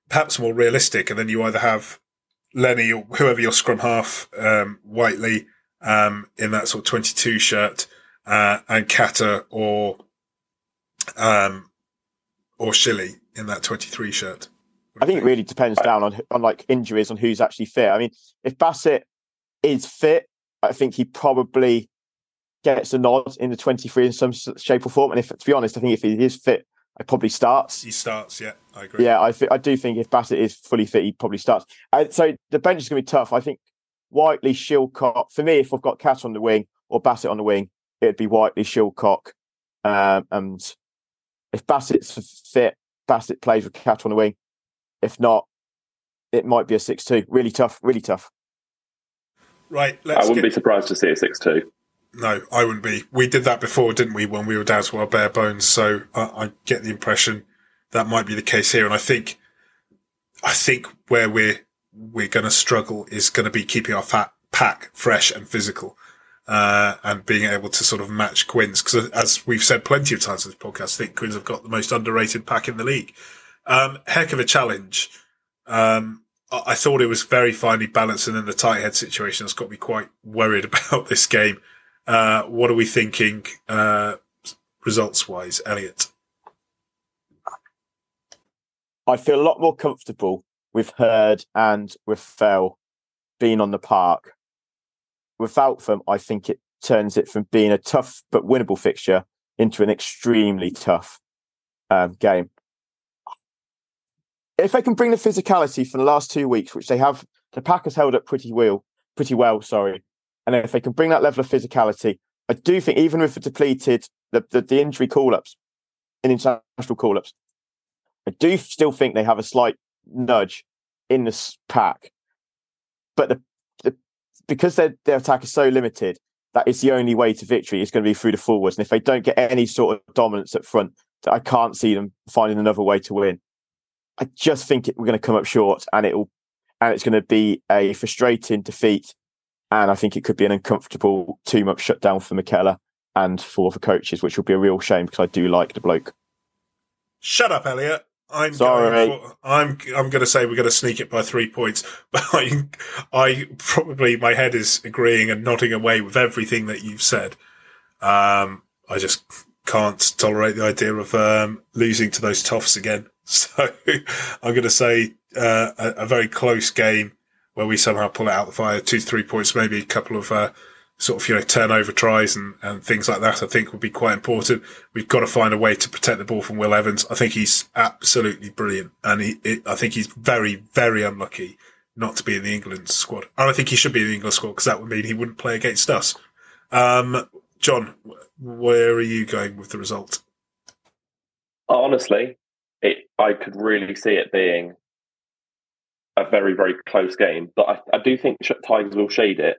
perhaps more realistic. And then you either have Lenny or whoever your scrum half, Whiteley, in that sort of 22 shirt, and Cassar or Shilly in that 23 shirt. I think it really depends down on like injuries, on who's actually fit. I mean, if Bassett is fit, I think he probably gets a nod in the 23 in some shape or form. And if, to be honest, I think if he is fit, he probably starts. He starts, yeah, I agree. Yeah, I do think if Bassett is fully fit, he probably starts. So the bench is going to be tough. I think Whiteley, Shilcock, for me, if I've got Cassar on the wing or Bassett on the wing, it'd be Whiteley, Shilcock. And if Bassett's fit, Bassett plays with Cassar on the wing. If not, it might be a 6-2. Really tough, really tough. Right. I wouldn't be surprised to see a 6-2. No, I wouldn't be. We did that before, didn't we, when we were down to our bare bones. So I get the impression that might be the case here. And I think where we're going to struggle is going to be keeping our pack fresh and physical and being able to sort of match Quinn's. Because as we've said plenty of times in this podcast, I think Quinn's have got the most underrated pack in the league. Heck of a challenge. I thought it was very finely balanced, and in the tight head situation, it's got me quite worried about this game. What are we thinking results-wise, Elliot? I feel a lot more comfortable with Hurd and with Fell being on the park. Without them, I think it turns it from being a tough but winnable fixture into an extremely tough game. If they can bring the physicality from the last 2 weeks, which they have, the Packers held up pretty well. And if they can bring that level of physicality, I do think even with the depleted, the injury call-ups and international call-ups, I do still think they have a slight nudge in this pack. But because their attack is so limited, that is the only way to victory is going to be through the forwards. And if they don't get any sort of dominance up front, I can't see them finding another way to win. I just think we're going to come up short, and it's going to be a frustrating defeat. And I think it could be an uncomfortable 2 month shutdown for Michela and for the coaches, which will be a real shame because I do like the bloke. Shut up, Elliot. I'm going to say we're going to sneak it by 3 points, but I probably my head is agreeing and nodding away with everything that you've said. I just can't tolerate the idea of losing to those toffs again. So I'm going to say a very close game where we somehow pull it out via 2 to 3 points, maybe a couple of turnover tries and things like that, I think would be quite important. We've got to find a way to protect the ball from Will Evans. I think he's absolutely brilliant. And I think he's very, very unlucky not to be in the England squad. And I think he should be in the England squad because that would mean he wouldn't play against us. John, where are you going with the result? Honestly, I could really see it being a very, very close game. But I do think Tigers will shade it.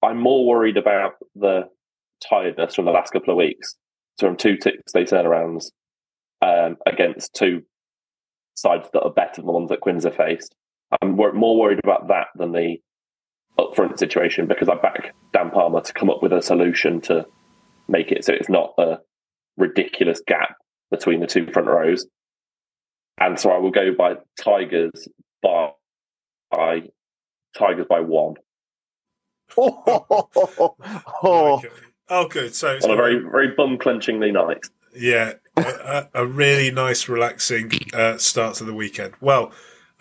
I'm more worried about the tiredness from the last couple of weeks. So from 2 6-day turnarounds against two sides that are better than the ones that Quinns have faced. I'm more worried about that than the upfront situation because I back Dan Palmer to come up with a solution to make it so it's not a ridiculous gap between the two front rows. And so I will go by Tigers by one. Good. So it's on a very, very bum-clenchingly night. Yeah, a really nice, relaxing start to the weekend. Well,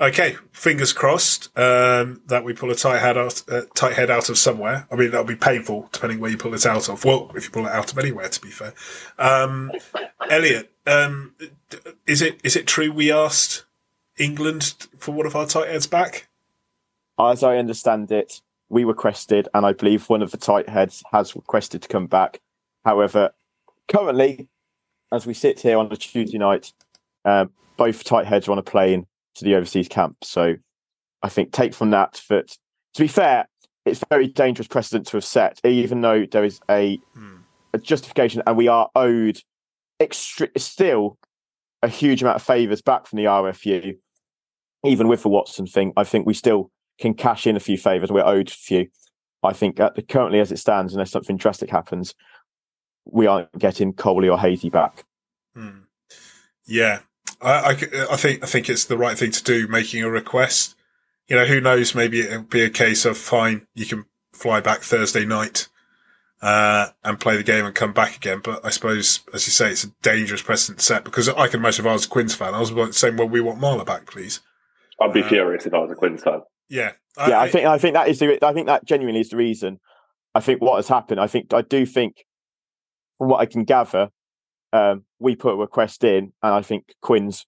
okay, fingers crossed that we pull a tight head out of somewhere. I mean, that'll be painful depending where you pull it out of. Well, if you pull it out of anywhere, to be fair. Elliot, is it true we asked England for one of our tight heads back? As I understand it, we requested, and I believe one of the tight heads has requested to come back. However, currently, as we sit here on a Tuesday night, both tight heads are on a plane to the overseas camp. So I think take from that, to be fair, it's very dangerous precedent to have set, even though there is a justification and we are owed still a huge amount of favours back from the RFU, even with the Watson thing. I think we still can cash in a few favours. We're owed a few. I think currently as it stands, unless something drastic happens, we aren't getting Coley or Hazy back. Yeah. I think it's the right thing to do, making a request. You know, who knows, maybe it'll be a case of, fine, you can fly back Thursday night and play the game and come back again. But I suppose, as you say, it's a dangerous precedent set because I can imagine if I was a Quinns fan, I was saying, well, we want Marla back, please. I'd be furious if I was a Quinns fan. Yeah. I think that is the, I think that genuinely is the reason. I think what has happened, I do think from what I can gather, we put a request in and I think Quinns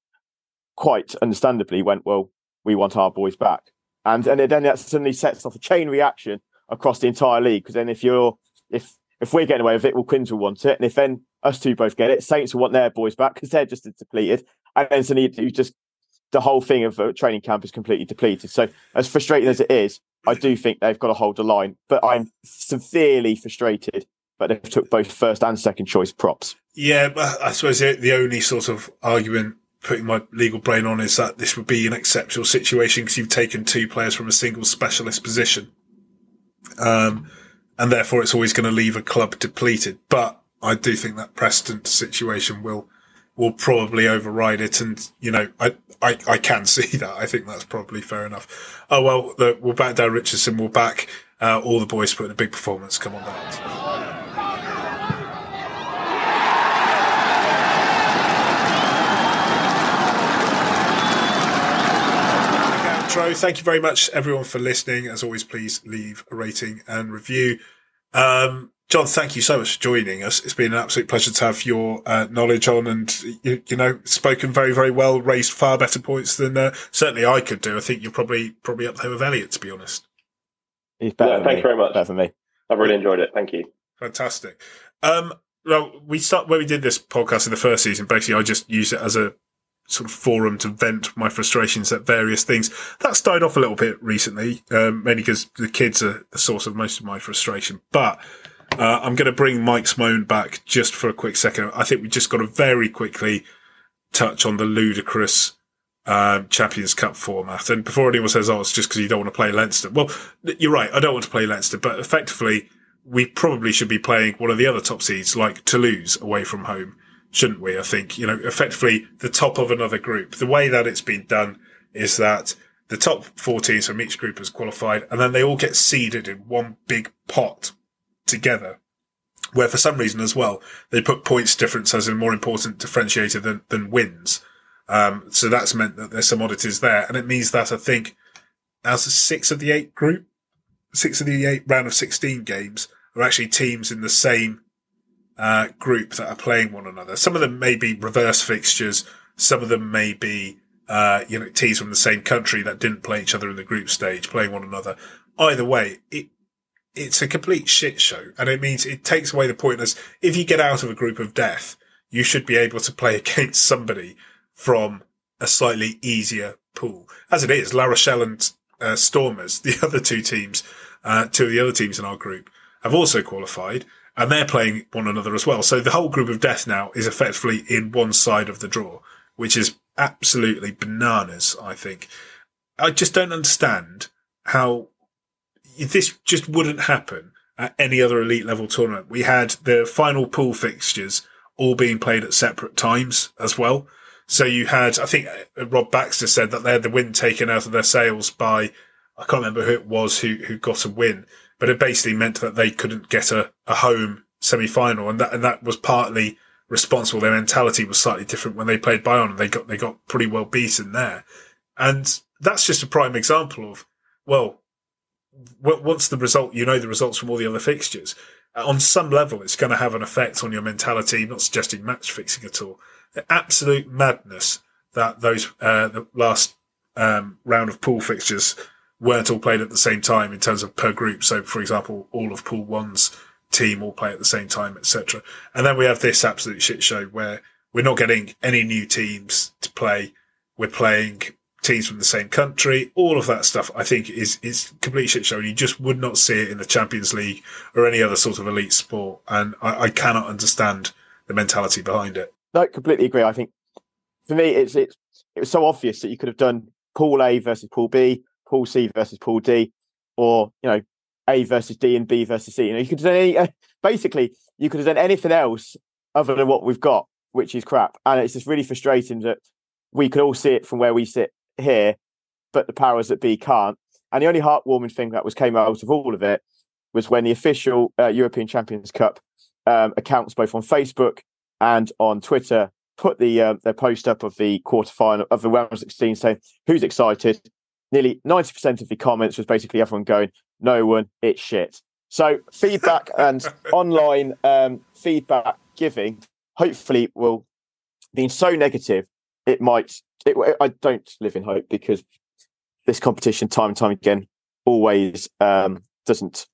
quite understandably went, well, we want our boys back. And then that suddenly sets off a chain reaction across the entire league. Because then if we're getting away with it, well, Quinns will want it. And if then us two both get it, Saints will want their boys back because they're just depleted. And then suddenly you just, the whole thing of a training camp is completely depleted. So as frustrating as it is, I do think they've got to hold the line, but I'm severely frustrated that they took both first and second choice props. Yeah, but I suppose the only sort of argument putting my legal brain on is that this would be an exceptional situation because you've taken two players from a single specialist position. And therefore it's always going to leave a club depleted. But I do think that precedent situation will probably override it. And, you know, I can see that. I think that's probably fair enough. Oh, well, we'll back down Richardson. We'll back All the boys put in a big performance. Come on down. Thank you very much, everyone, for listening. As always, please leave a rating and review. John, thank you so much for joining us. It's been an absolute pleasure to have your knowledge on, and you know, spoken very, very well, raised far better points than certainly I could do. I think you're probably up there with Elliot, to be honest. He's better. Yeah, thanks very much. Better than me. I've really enjoyed it. Thank you. Fantastic. Well, we start where we did this podcast in the first season. Basically, I just used it as a sort of forum to vent my frustrations at various things. That's died off a little bit recently, mainly because the kids are the source of most of my frustration. But I'm going to bring Mike Smone back just for a quick second. I think we just got to very quickly touch on the ludicrous Champions Cup format. And before anyone says, oh, it's just because you don't want to play Leinster. Well, you're right, I don't want to play Leinster, but effectively we probably should be playing one of the other top seeds, like Toulouse, away from home. Shouldn't we? I think, you know, effectively the top of another group. The way that it's been done is that the top 4 teams from each group has qualified, and then they all get seeded in one big pot together, where for some reason as well, they put points difference as a more important differentiator than wins. So that's meant that there's some oddities there. And it means that I think as 6 of the 8 round of 16 games are actually teams in the same group that are playing one another. Some of them may be reverse fixtures. Some of them may be, teams from the same country that didn't play each other in the group stage, playing one another. Either way, it's a complete shit show. And it means it takes away the pointness. If you get out of a group of death, you should be able to play against somebody from a slightly easier pool. As it is, La Rochelle and Stormers, the other 2 teams, 2 of the other teams in our group, have also qualified. And they're playing one another as well. So the whole group of death now is effectively in one side of the draw, which is absolutely bananas, I think. I just don't understand how this just wouldn't happen at any other elite level tournament. We had the final pool fixtures all being played at separate times as well. So you had, I think Rob Baxter said that they had the wind taken out of their sails by, I can't remember who it was who got a win. But it basically meant that they couldn't get a home semi-final, and that was partly responsible. Their mentality was slightly different when they played Bayonne, and they got pretty well beaten there. And that's just a prime example of, well, what's the result? You know the results from all the other fixtures. On some level, it's going to have an effect on your mentality. I'm not suggesting match fixing at all. The absolute madness that those the last round of pool fixtures weren't all played at the same time in terms of per group. So, for example, all of Pool 1's team all play at the same time, etc. And then we have this absolute shit show where we're not getting any new teams to play. We're playing teams from the same country. All of that stuff, I think, is complete shit show. And you just would not see it in the Champions League or any other sort of elite sport. And I cannot understand the mentality behind it. No, completely agree. I think, for me, it was so obvious that you could have done Pool A versus Pool B, Pool C versus Pool D, or, you know, A versus D and B versus C. You know, you could have done basically, you could have done anything else other than what we've got, which is crap. And it's just really frustrating that we could all see it from where we sit here, but the powers that be can't. And the only heartwarming thing that came out of all of it was when the official European Champions Cup accounts, both on Facebook and on Twitter, put their post up of the quarterfinal of the round of 16, saying, "Who's excited?" Nearly 90% of the comments was basically everyone going, "No one, it's shit." So feedback and online feedback giving, hopefully, will be so negative. I don't live in hope, because this competition, time and time again, always doesn't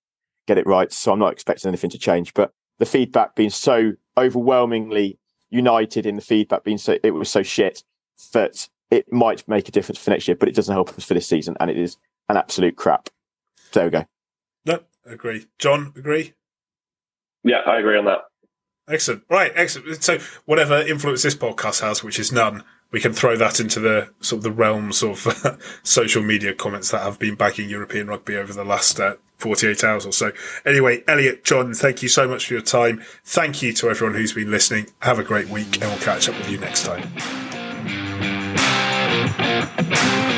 get it right. So I'm not expecting anything to change. But the feedback being so overwhelmingly united in the feedback being so, it was so shit that it might make a difference for next year, but it doesn't help us for this season, and it is an absolute crap. There we go. No, agree. John, agree? Yeah, I agree on that. Excellent. Right, excellent. So whatever influence this podcast has, which is none, we can throw that into the sort of the realms of social media comments that have been backing European rugby over the last 48 hours or so. Anyway, Elliot, John, thank you so much for your time. Thank you to everyone who's been listening. Have a great week, and we'll catch up with you next time. We'll be right back.